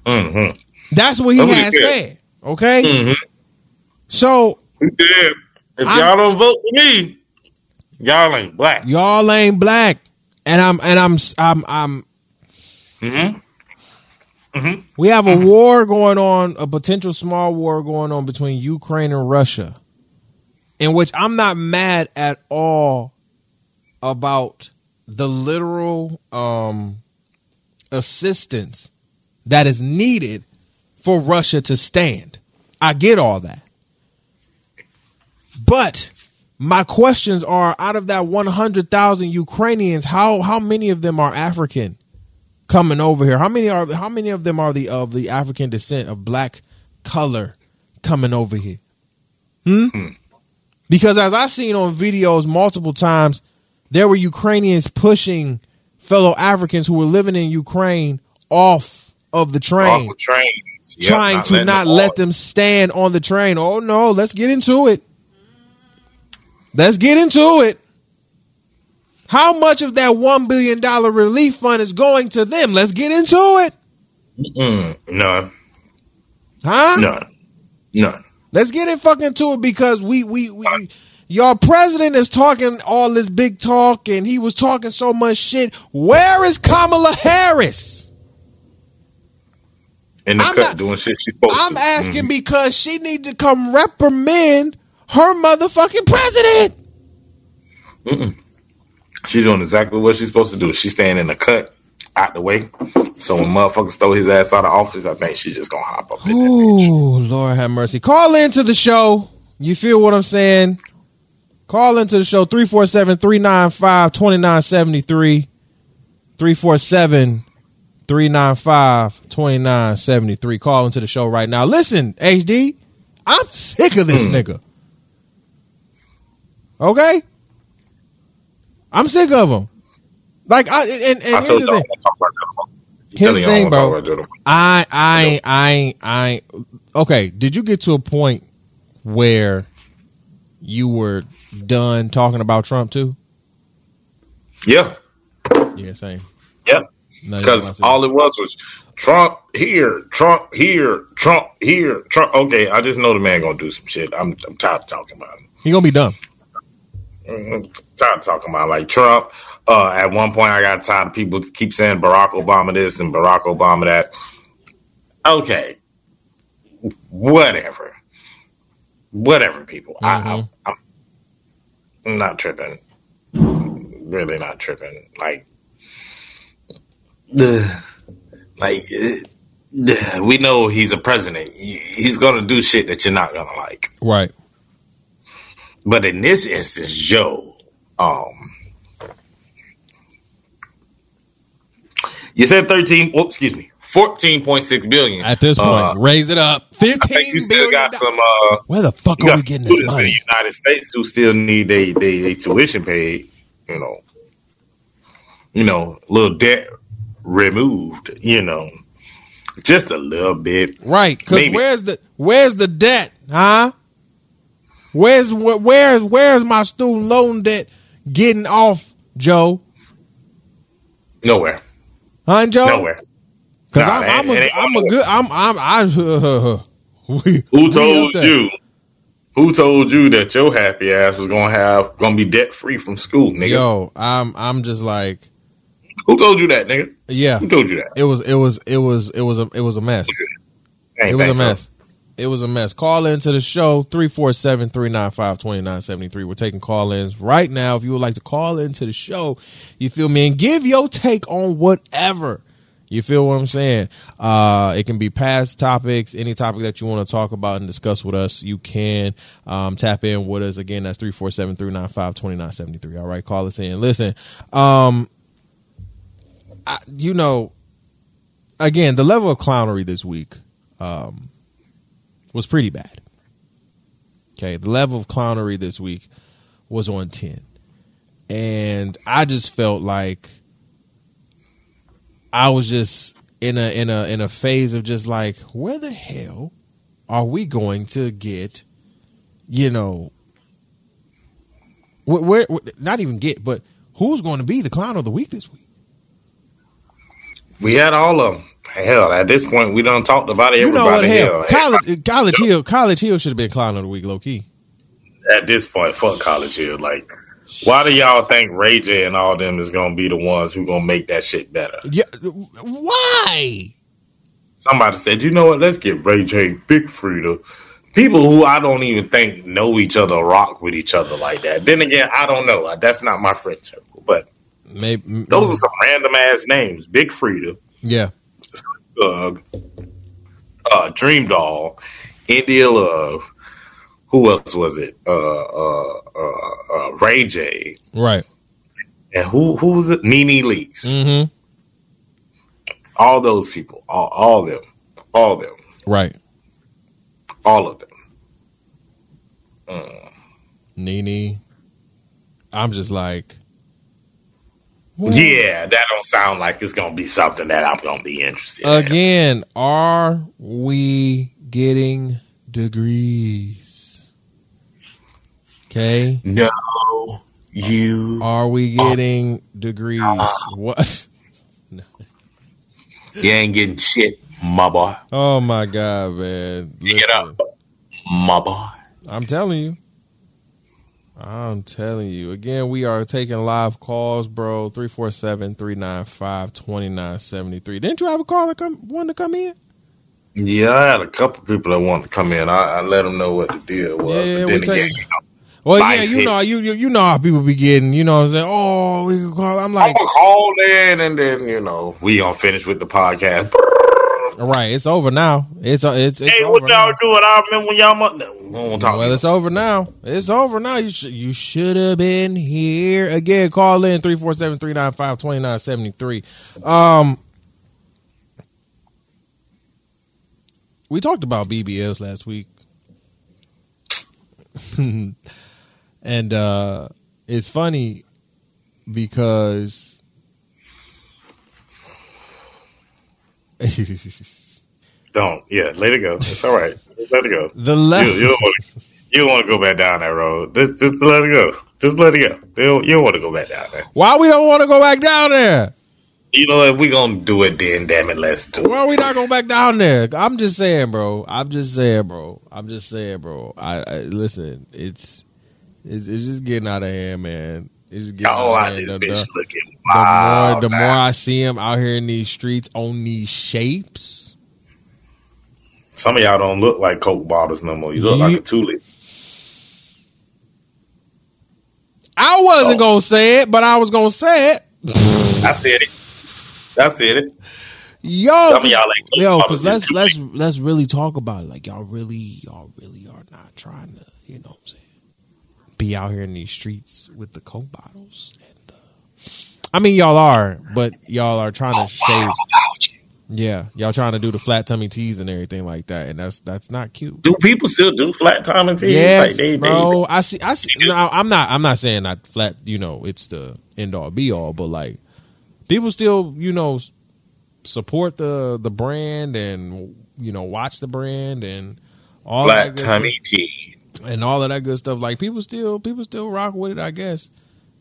Mm-hmm. That's what he That's had what he said. said. Okay? Mm-hmm. So. He said, if I'm, y'all don't vote for me, y'all ain't black. Y'all ain't black. And I'm, and I'm, I'm, I'm. Mm-hmm. Mm-hmm. We have a mm-hmm. war going on, a potential small war going on between Ukraine and Russia, in which I'm not mad at all about the literal um, assistance that is needed for Russia to stand. I get all that. But my questions are, out of that one hundred thousand Ukrainians, how how many of them are African coming over here? How many are how many of them are the of the African descent, of black color, coming over here? Hmm? Mm-hmm. Because as I've seen on videos multiple times, there were Ukrainians pushing fellow Africans who were living in Ukraine off of the train, off trains. Yep, trying not to not them let off. them stand on the train. Oh, no, let's get into it. Let's get into it. How much of that one billion dollars relief fund is going to them? Let's get into it. Mm, no. Huh? No. No. Let's get it fucking to it, because we, we, we, uh, your president is talking all this big talk, and he was talking so much shit. Where is Kamala Harris? In the I'm cut not, doing shit she's supposed I'm to. I'm asking mm-hmm. because she need to come reprimand her motherfucking president. Mm-mm. She's doing exactly what she's supposed to do. She's staying in the cut, out the way. So when motherfuckers stole his ass out of office, I think she's just gonna hop up in that bitch. Ooh, Lord have mercy. Call into the show. You feel what I'm saying? Call into the show. Three four seven, three nine five, two nine seven three. three four seven, three nine five, two nine seven three. Call into the show right now. Listen, H D, I'm sick of this mm. nigga. Okay? I'm sick of him. Like, I and, and I here's the thing. Here's the thing, bro. I, I, I, I, okay. Did you get to a point where you were done talking about Trump too? Yeah. Yeah, same. Yeah. Because all it was was Trump here, Trump here, Trump here, Trump. Okay, I just know the man gonna do some shit. I'm, I'm tired of talking about him. He gonna be dumb. I'm tired of talking about like Trump. Uh, at one point, I got tired of people keep saying Barack Obama this and Barack Obama that. Okay, whatever, whatever, people. Mm-hmm. I, I, I'm not tripping. Really not tripping. Like, uh, like uh, we know he's a president. He's gonna do shit that you're not gonna like, right? But in this instance, Joe, um. You said thirteen. Oh, excuse me, fourteen point six billion. At this point, uh, raise it up. Fifteen. I think you still got some. Uh, Where the fuck are we getting this money? In the United States, who still need they they, they tuition paid. You know, you know, a little debt removed. You know, just a little bit. Right? Because where's the where's the debt? Huh? Where's where's where's my student loan debt getting off, Joe? Nowhere. Huh, Joe? Nowhere. Because nah, I'm, I'm, I'm a good. I'm. I'm. I. Uh, we, Who told you? Who told you that your happy ass was gonna have gonna be debt free from school, nigga? Yo, I'm. I'm just like. Who told you that, nigga? Yeah. Who told you that? It was. It was. It was. It was a. It was a mess. It was a mess. So. It was a mess. Call into the show, three four seven, three nine five, two nine seven three. We're taking call-ins right now. If you would like to call into the show, you feel me, and give your take on whatever. You feel what I'm saying? Uh, it can be past topics, any topic that you want to talk about and discuss with us. You can um, tap in with us. Again, that's three four seven, three nine five, two nine seven three. All right, call us in. Listen, um, I, you know, again, the level of clownery this week um, was pretty bad. Okay, the level of clownery this week was on ten. And I just felt like I was just in a in a in a phase of just like, where the hell are we going to get, you know, where, where, where not even get, but who's going to be the clown of the week this week? We had all of them. Hell, at this point, we done talked about everybody. You know what? Hell, hell. College, College Hill, College Hill should have been clown of the week, low key. At this point, fuck College Hill, like. Why do y'all think Ray J and all them is gonna be the ones who gonna make that shit better? Yeah, why? Somebody said, you know what? Let's get Ray J, Big Freedia, people who I don't even think know each other, rock with each other like that. Then again, I don't know. That's not my friend circle, but maybe those are some random ass names. Big Freedia, yeah, Slim Thug, uh, Dream Doll, India Love. Who else was it? Uh, uh, uh, uh, Ray J, right? And who who was it? NeNe Leakes. Mm-hmm. All those people, all all them, all them, right? All of them. Mm. NeNe, I'm just like, what? Yeah, that don't sound like it's gonna be something that I'm gonna be interested in. Again, are we getting degrees? Okay. No, you are we getting are. degrees? Uh, what? No. You ain't getting shit, my boy. Oh my god, man! Listen. Get up, my boy. I'm telling you. I'm telling you. Again, we are taking live calls, bro. three four seven, three nine five, two nine seven three. Didn't you have a call that come one to come in? Yeah, I had a couple people that wanted to come in. I, I let them know what the deal was. Yeah, but then again, you know. Well, Life yeah, you hit. know, you, you you know how people be getting, you know what I'm saying? Oh, we can call. I'm like, I'm gonna call in, and then you know, we gonna finish with the podcast. Right, it's over now. It's it's. it's hey, over what y'all now. doing? I remember when y'all. Mu- no, we won't talk well, it's y'all. over now. It's over now. You should you should have been here again. Call in three four seven, three nine five, two nine seven three. Um, we talked about B B Ls last week. And uh, it's funny because don't yeah let it go. It's all right. Just let it go. The left. You, you don't want to, you don't want to go back down that road. Just, just let it go. Just let it go. You don't, you don't want to go back down there. Why we don't want to go back down there? You know, if we gonna do it, then damn it, let's do it. Why are we not going back down there? I'm just saying, bro. I'm just saying, bro. I'm just saying, bro. I, I listen. It's. It's, it's just getting out of hand, man. It's just getting oh, out of hand. The, bitch looking wild, the, more, the more I see him out here in these streets on these shapes. Some of y'all don't look like Coke bottles no more. You look you, like a tulip. I wasn't oh. going to say it, but I was going to say it. I said it. I said it. Yo, Some of y'all ain't yo, because let's, let's, let's really talk about it. Like, y'all really, y'all really are not trying to, you know what I'm saying? Be out here in these streets with the Coke bottles. And, uh, I mean, y'all are, but y'all are trying to shave. Yeah, y'all trying to do the flat tummy teas and everything like that, and that's that's not cute. Do people still do flat tummy teas? Yes, like they, bro. They, I see. I see. No, I'm not. I'm not saying not flat. You know, it's the end all be all, but like people still, you know, support the the brand and you know watch the brand and all flat tummy tea. And all of that good stuff. Like people still, people still rock with it. I guess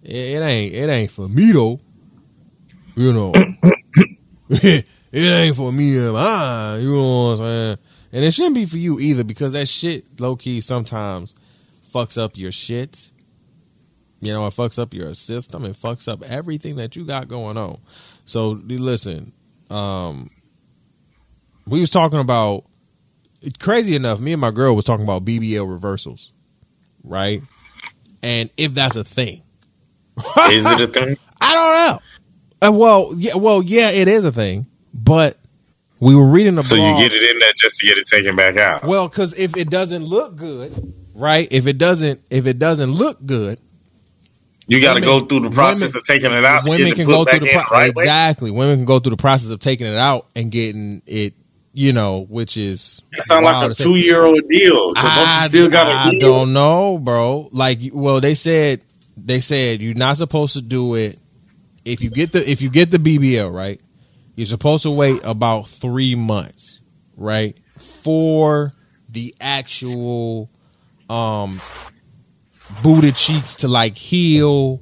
it, it ain't, it ain't for me though. You know, it ain't for me and mine. You know what I'm saying? And it shouldn't be for you either because that shit, low key, sometimes fucks up your shit. You know, it fucks up your system. It fucks up everything that you got going on. So listen, um, we was talking about It, crazy enough, me and my girl was talking about B B L reversals, right? And if that's a thing. Is it a thing? I don't know. Uh, well, yeah, well, yeah, it is a thing, but we were reading a blog. So you get it in there just to get it taken back out. Well, because if it doesn't look good, right? If it doesn't, if it doesn't look good, you got to go through the process women, of taking it out. Women can go through the pro- right exactly. Way. Women can go through the process of taking it out and getting it. You know, which is that sound like a two year old deal. I, still got I deal. Don't know, bro. Like, well, they said they said you're not supposed to do it if you get the if you get the B B L, right? You're supposed to wait about three months, right, for the actual um, booty cheeks to like heal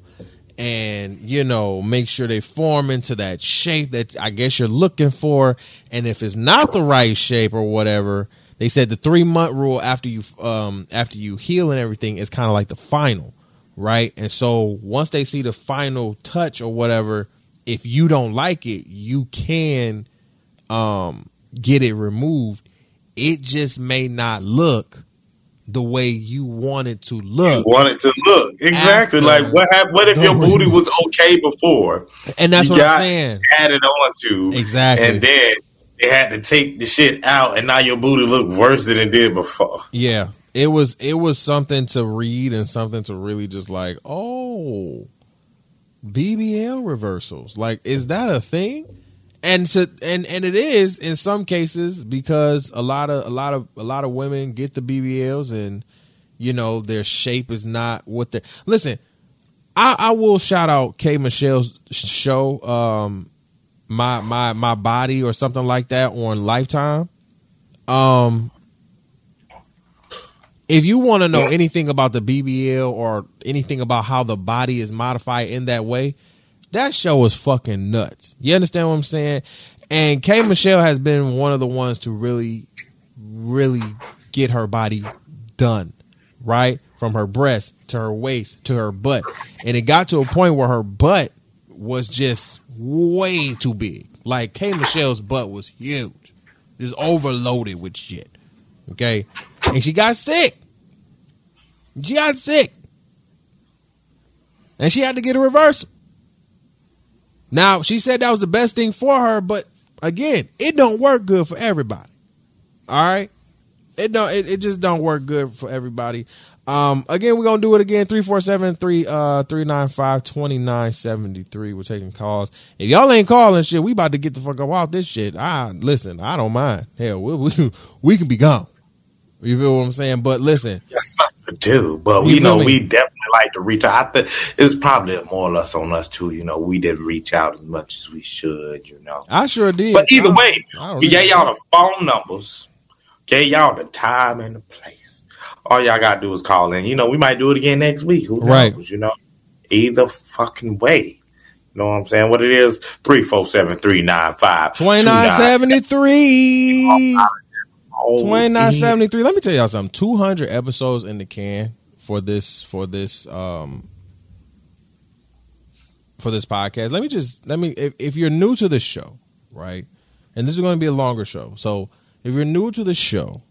and, you know, make sure they form into that shape that I guess you're looking for. And if it's not the right shape or whatever, they said the three month rule after you um, after you heal and everything is kind of like the final, right? And so once they see the final touch or whatever, if you don't like it, you can um, get it removed. It just may not look the way you want it to look. You want it to look. Exactly. After like what happened, what if your reason. Booty was okay before? And that's what got, I'm saying. Added on to. Exactly. And then they had to take the shit out and now your booty looked worse than it did before. Yeah. It was it was something to read and something to really just like, oh, B B L reversals. Like, is that a thing? And to, and and it is in some cases because a lot of a lot of a lot of women get the B B Ls and you know their shape is not what they listen. I, I will shout out K Michelle's show, um, my my my body or something like that on Lifetime. Um, if you want to know anything about the B B L or anything about how the body is modified in that way. That show was fucking nuts. You understand what I'm saying? And K. Michelle has been one of the ones to really, really get her body done, right? From her breast to her waist to her butt. And it got to a point where her butt was just way too big. Like K. Michelle's butt was huge. Just overloaded with shit. Okay? And she got sick. She got sick. And she had to get a reversal. Now, she said that was the best thing for her, but again, it don't work good for everybody. All right? It don't. It, it just don't work good for everybody. Um, again, we're going to do it again. three four seven, three nine five, two nine seven three. We're taking calls. If y'all ain't calling shit, we about to get the fuck up off this shit. I, listen, I don't mind. Hell, we, we, we can be gone. You feel what I'm saying? But listen. That's something to do. But, you, you know, me? we definitely like to reach out. I think it's probably more or less on us, too. You know, we didn't reach out as much as we should, you know. I sure did. But either I, way, I we gave y'all the phone numbers, gave y'all the time and the place. All y'all got to do is call in. You know, we might do it again next week. Who knows? Right. You know, either fucking way. You know what I'm saying? What it is, three four seven, three nine five, two nine seven three. twenty-nine seventy-three. Let me tell y'all something. two hundred episodes in the can for this for this um for this podcast. Let me just let me if, if you're new to this show, right? And this is going to be a longer show. So, if you're new to the show,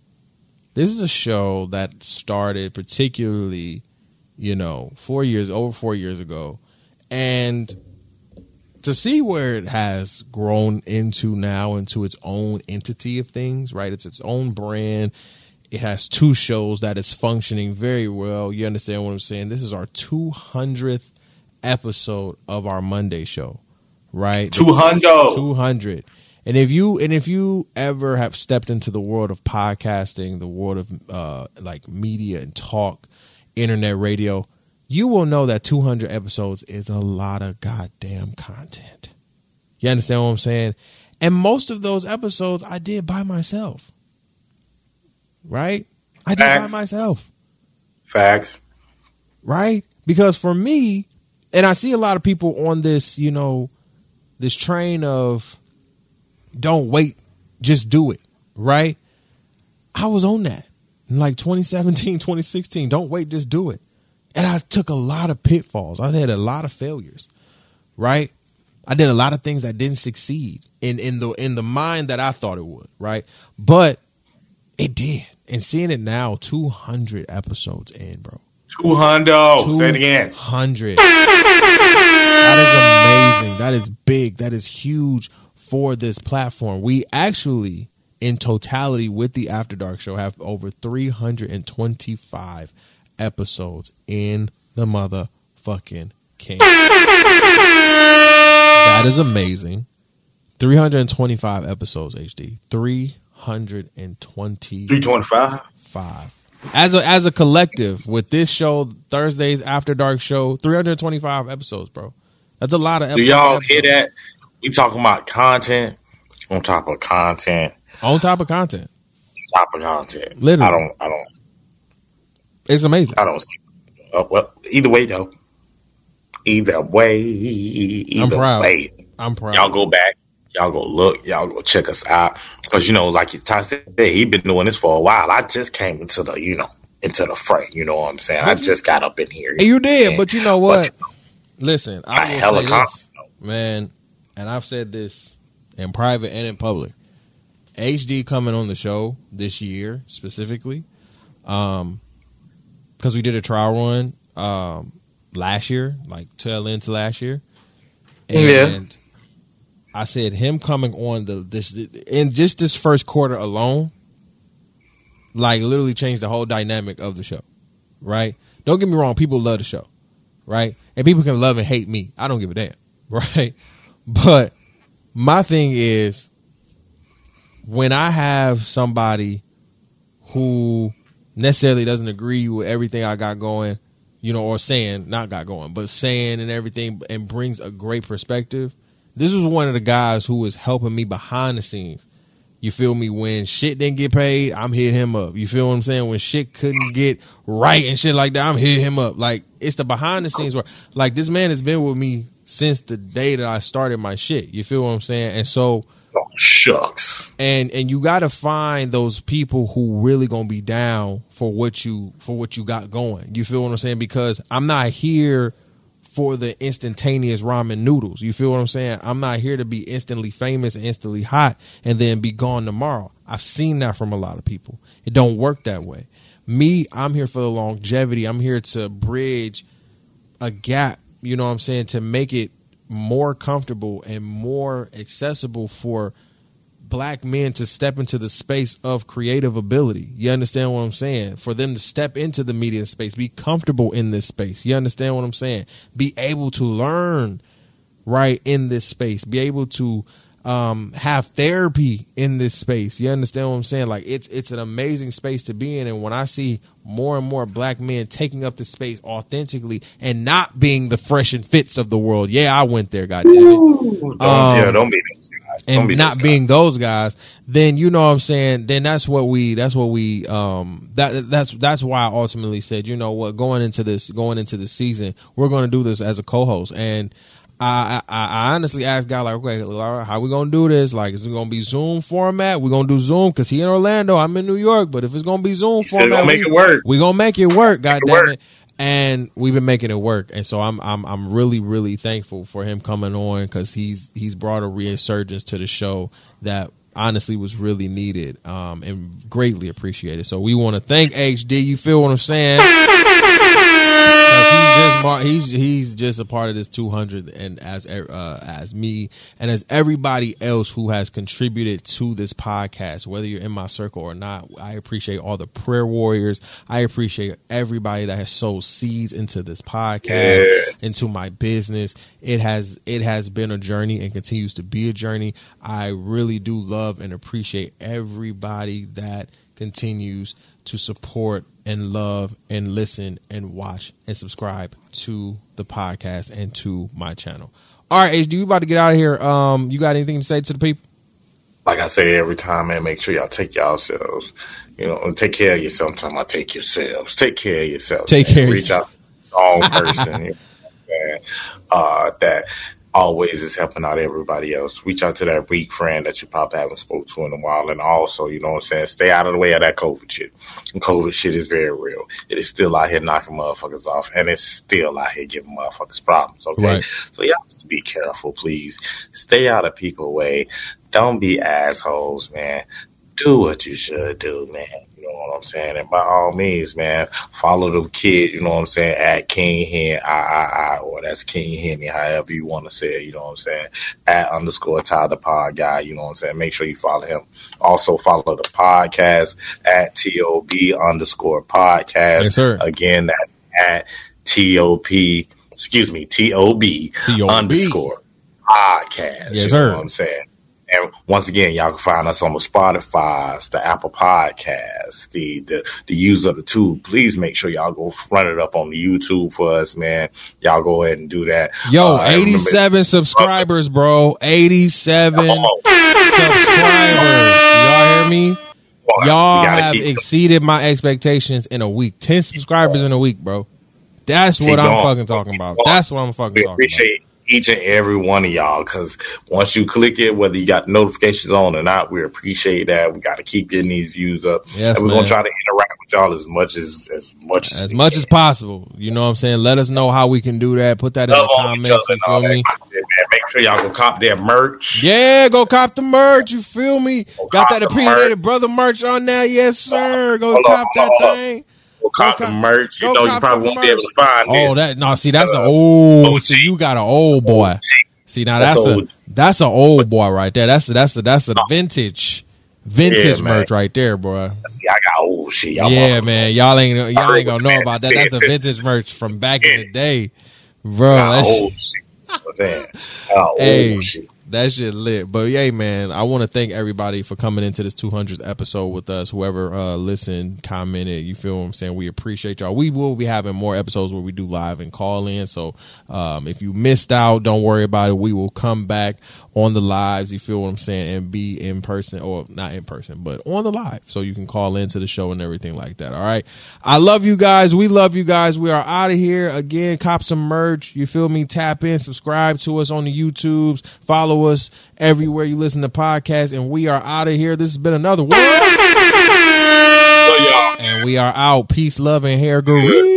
this is a show that started particularly, you know, four years over four years ago, and to see where it has grown into now, into its own entity of things, right? It's its own brand. It has two shows that is functioning very well. You understand what I'm saying? This is our two hundredth episode of our Monday show, right? two hundred. two hundred. And if you and if you ever have stepped into the world of podcasting, the world of uh, like media and talk, internet radio, you will know that two hundred episodes is a lot of goddamn content. You understand what I'm saying? And most of those episodes I did by myself. Right? I did Facts. by myself. Facts. Right? Because for me, and I see a lot of people on this, you know, this train of don't wait, just do it. Right? I was on that in like twenty seventeen, twenty sixteen. Don't wait, just do it. And I took a lot of pitfalls. I had a lot of failures, right? I did a lot of things that didn't succeed in, in the in the mind that I thought it would, right? But It did. And seeing it now, two hundred episodes in, bro. two hundred. Say it again. two hundred. That is amazing. That is big. That is huge for this platform. We actually, in totality with the After Dark Show, have over three hundred twenty-five episodes in the motherfucking can. That is amazing. three hundred twenty-five episodes, H D. three hundred twenty-five. As a as a collective, with this show, Thursday's After Dark Show, three hundred twenty-five episodes, bro. That's a lot of episodes. Do y'all hear that? We talking about content on top of content. On top of content. On top of content. Literally. I don't. I don't. It's amazing. I don't see. Uh, well, either way, though. Either way. Either I'm proud. Way. I'm proud. Y'all go back. Y'all go look. Y'all go check us out. Because, you know, like Ty said, he's been doing this for a while. I just came into the, you know, into the fray. You know what I'm saying? I just got up in here. You, you did, and, but you know what? But, listen, I hella confident, man, and I've said this in private and in public. H D coming on the show this year specifically, um, because we did a trial run um last year, like tail end to last year, and. Yeah. I said him coming on the this in just this first quarter alone, like literally changed the whole dynamic of the show, right? Don't get me wrong, people love the show, right? And people can love and hate me. I don't give a damn, right? But my thing is, when I have somebody who necessarily doesn't agree with everything I got going, you know, or saying, not got going, but saying and everything, and brings a great perspective. This was one of the guys who was helping me behind the scenes. You feel me? When shit didn't get paid, I'm hitting him up. You feel what I'm saying? When shit couldn't get right and shit like that, I'm hitting him up. Like, it's the behind the scenes work. Like, this man has been with me since the day that I started my shit. You feel what I'm saying? And so... Oh, shucks. And and you got to find those people who really going to be down for what you for what you got going. You feel what I'm saying? Because I'm not here... for the instantaneous ramen noodles. You feel what I'm saying? I'm not here to be instantly famous, instantly hot, and then be gone tomorrow. I've seen that from a lot of people. It don't work that way. Me, I'm here for the longevity. I'm here to bridge a gap, you know what I'm saying, to make it more comfortable and more accessible for black men to step into the space of creative ability. You understand what I'm saying? For them to step into the media space, be comfortable in this space. You understand what I'm saying? Be able to learn right in this space. Be able to um, have therapy in this space. You understand what I'm saying? Like, it's it's an amazing space to be in. And when I see more and more black men taking up the space authentically and not being the fresh and fits of the world. Yeah, I went there, goddamn it. Um, yeah, don't be there. And be not those being those guys, then you know what I'm saying. Then that's what we. That's what we. Um, that that's that's why I ultimately said, you know what, going into this, going into the season, we're going to do this as a co-host. And I, I, I honestly asked God, like, okay, how we going to do this? Like, is it going to be Zoom format? We're going to do Zoom because he in Orlando, I'm in New York. But if it's going to be Zoom format, we're going to make it work. We're going to make it work. God damn it. And we've been making it work, and so I'm I'm I'm really really thankful for him coming on because he's he's brought a resurgence to the show that honestly was really needed um, and greatly appreciated. So we want to thank H D. You feel what I'm saying? He's just he's he's just a part of this two hundred, and as uh, as me and as everybody else who has contributed to this podcast, whether you're in my circle or not, I appreciate all the prayer warriors. I appreciate everybody that has sowed seeds into this podcast, yeah. into my business. It has it has been a journey and continues to be a journey. I really do love and appreciate everybody that continues to support and love and listen and watch and subscribe to the podcast and to my channel. All right, H D, we about to get out of here. Um, you got anything to say to the people? Like I say every time, man, make sure y'all take yourselves. You know, take care of yourself. Time I take yourselves. Take care of yourselves. Take man. care. Reach out to the wrong person. You know, uh, that always is helping out everybody else. Reach out to that weak friend that you probably haven't spoke to in a while. And also, you know what I'm saying, stay out of the way of that COVID shit. And COVID shit is very real. It is still out here knocking motherfuckers off, and it's still out here giving motherfuckers problems, okay? Right. So y'all just be careful, please. Stay out of people's way. Don't be assholes, man. do what you should do, man. You know what I'm saying? And by all means, man, follow the kid, you know what I'm saying, at King Hen, I, I, I, or that's King Henny, however you want to say it, you know what I'm saying, at underscore Ty The Pod Guy, you know what I'm saying? Make sure you follow him. Also follow the podcast at T O B underscore podcast. Yes, sir. Again, that at T O P, excuse me, T O B underscore podcast. Yes, you know sir. What I'm saying? And once again, y'all can find us on the Spotify's, the Apple Podcasts, the, the, the use of the tube. Please make sure y'all go run it up on the YouTube for us, man. Y'all go ahead and do that. Yo, uh, eighty-seven subscribers, bro. eighty-seven oh. subscribers. Y'all hear me? Well, y'all have exceeded them. My expectations in a week. ten subscribers in a week, bro. That's keep what going. I'm fucking talking keep about. Going. That's what I'm fucking we talking appreciate about. Each and every one of y'all, because once you click it, whether you got notifications on or not, we appreciate that. We got to keep getting these views up, yes, and we're man. Gonna try to interact with y'all as much as as much as, as much can. As possible. You know what I'm saying? Let us know how we can do that. Put that love in the comments. You feel me? Shit, make sure y'all go cop that merch. Yeah, go cop the merch. You feel me? Go got that Opinionated Brother merch on now? Yes, sir. Go hold cop on, that on. Thing. Go cop the merch. You know, you probably won't merch. Be able to find it. Oh, that no, see, that's uh, an old. See, you got an old boy. See, now that's, that's a old. That's an old boy right there. That's a, that's a, that's a vintage, vintage yeah, merch right there, bro. See, I got old shit. Y'all yeah, man, y'all ain't y'all ain't gonna know about that. That's a vintage merch from back in the day, bro. That's old shit. What's that? Hey, old shit. That shit lit. But yeah, man, I want to thank everybody for coming into this two hundredth episode with us. Whoever uh, listened, commented, you feel what I'm saying? We appreciate y'all. We will be having more episodes where we do live and call in. So um, if you missed out, don't worry about it. We will come back on the lives, you feel what I'm saying, and be in person, or not in person, but on the live. So you can call into the show and everything like that. All right. I love you guys. We love you guys. We are out of here. Again, cop some merch. You feel me? Tap in, subscribe to us on the YouTubes, follow us everywhere you listen to podcasts, and we are out of here. This has been another one, and we are out. Peace, love, and hair guru.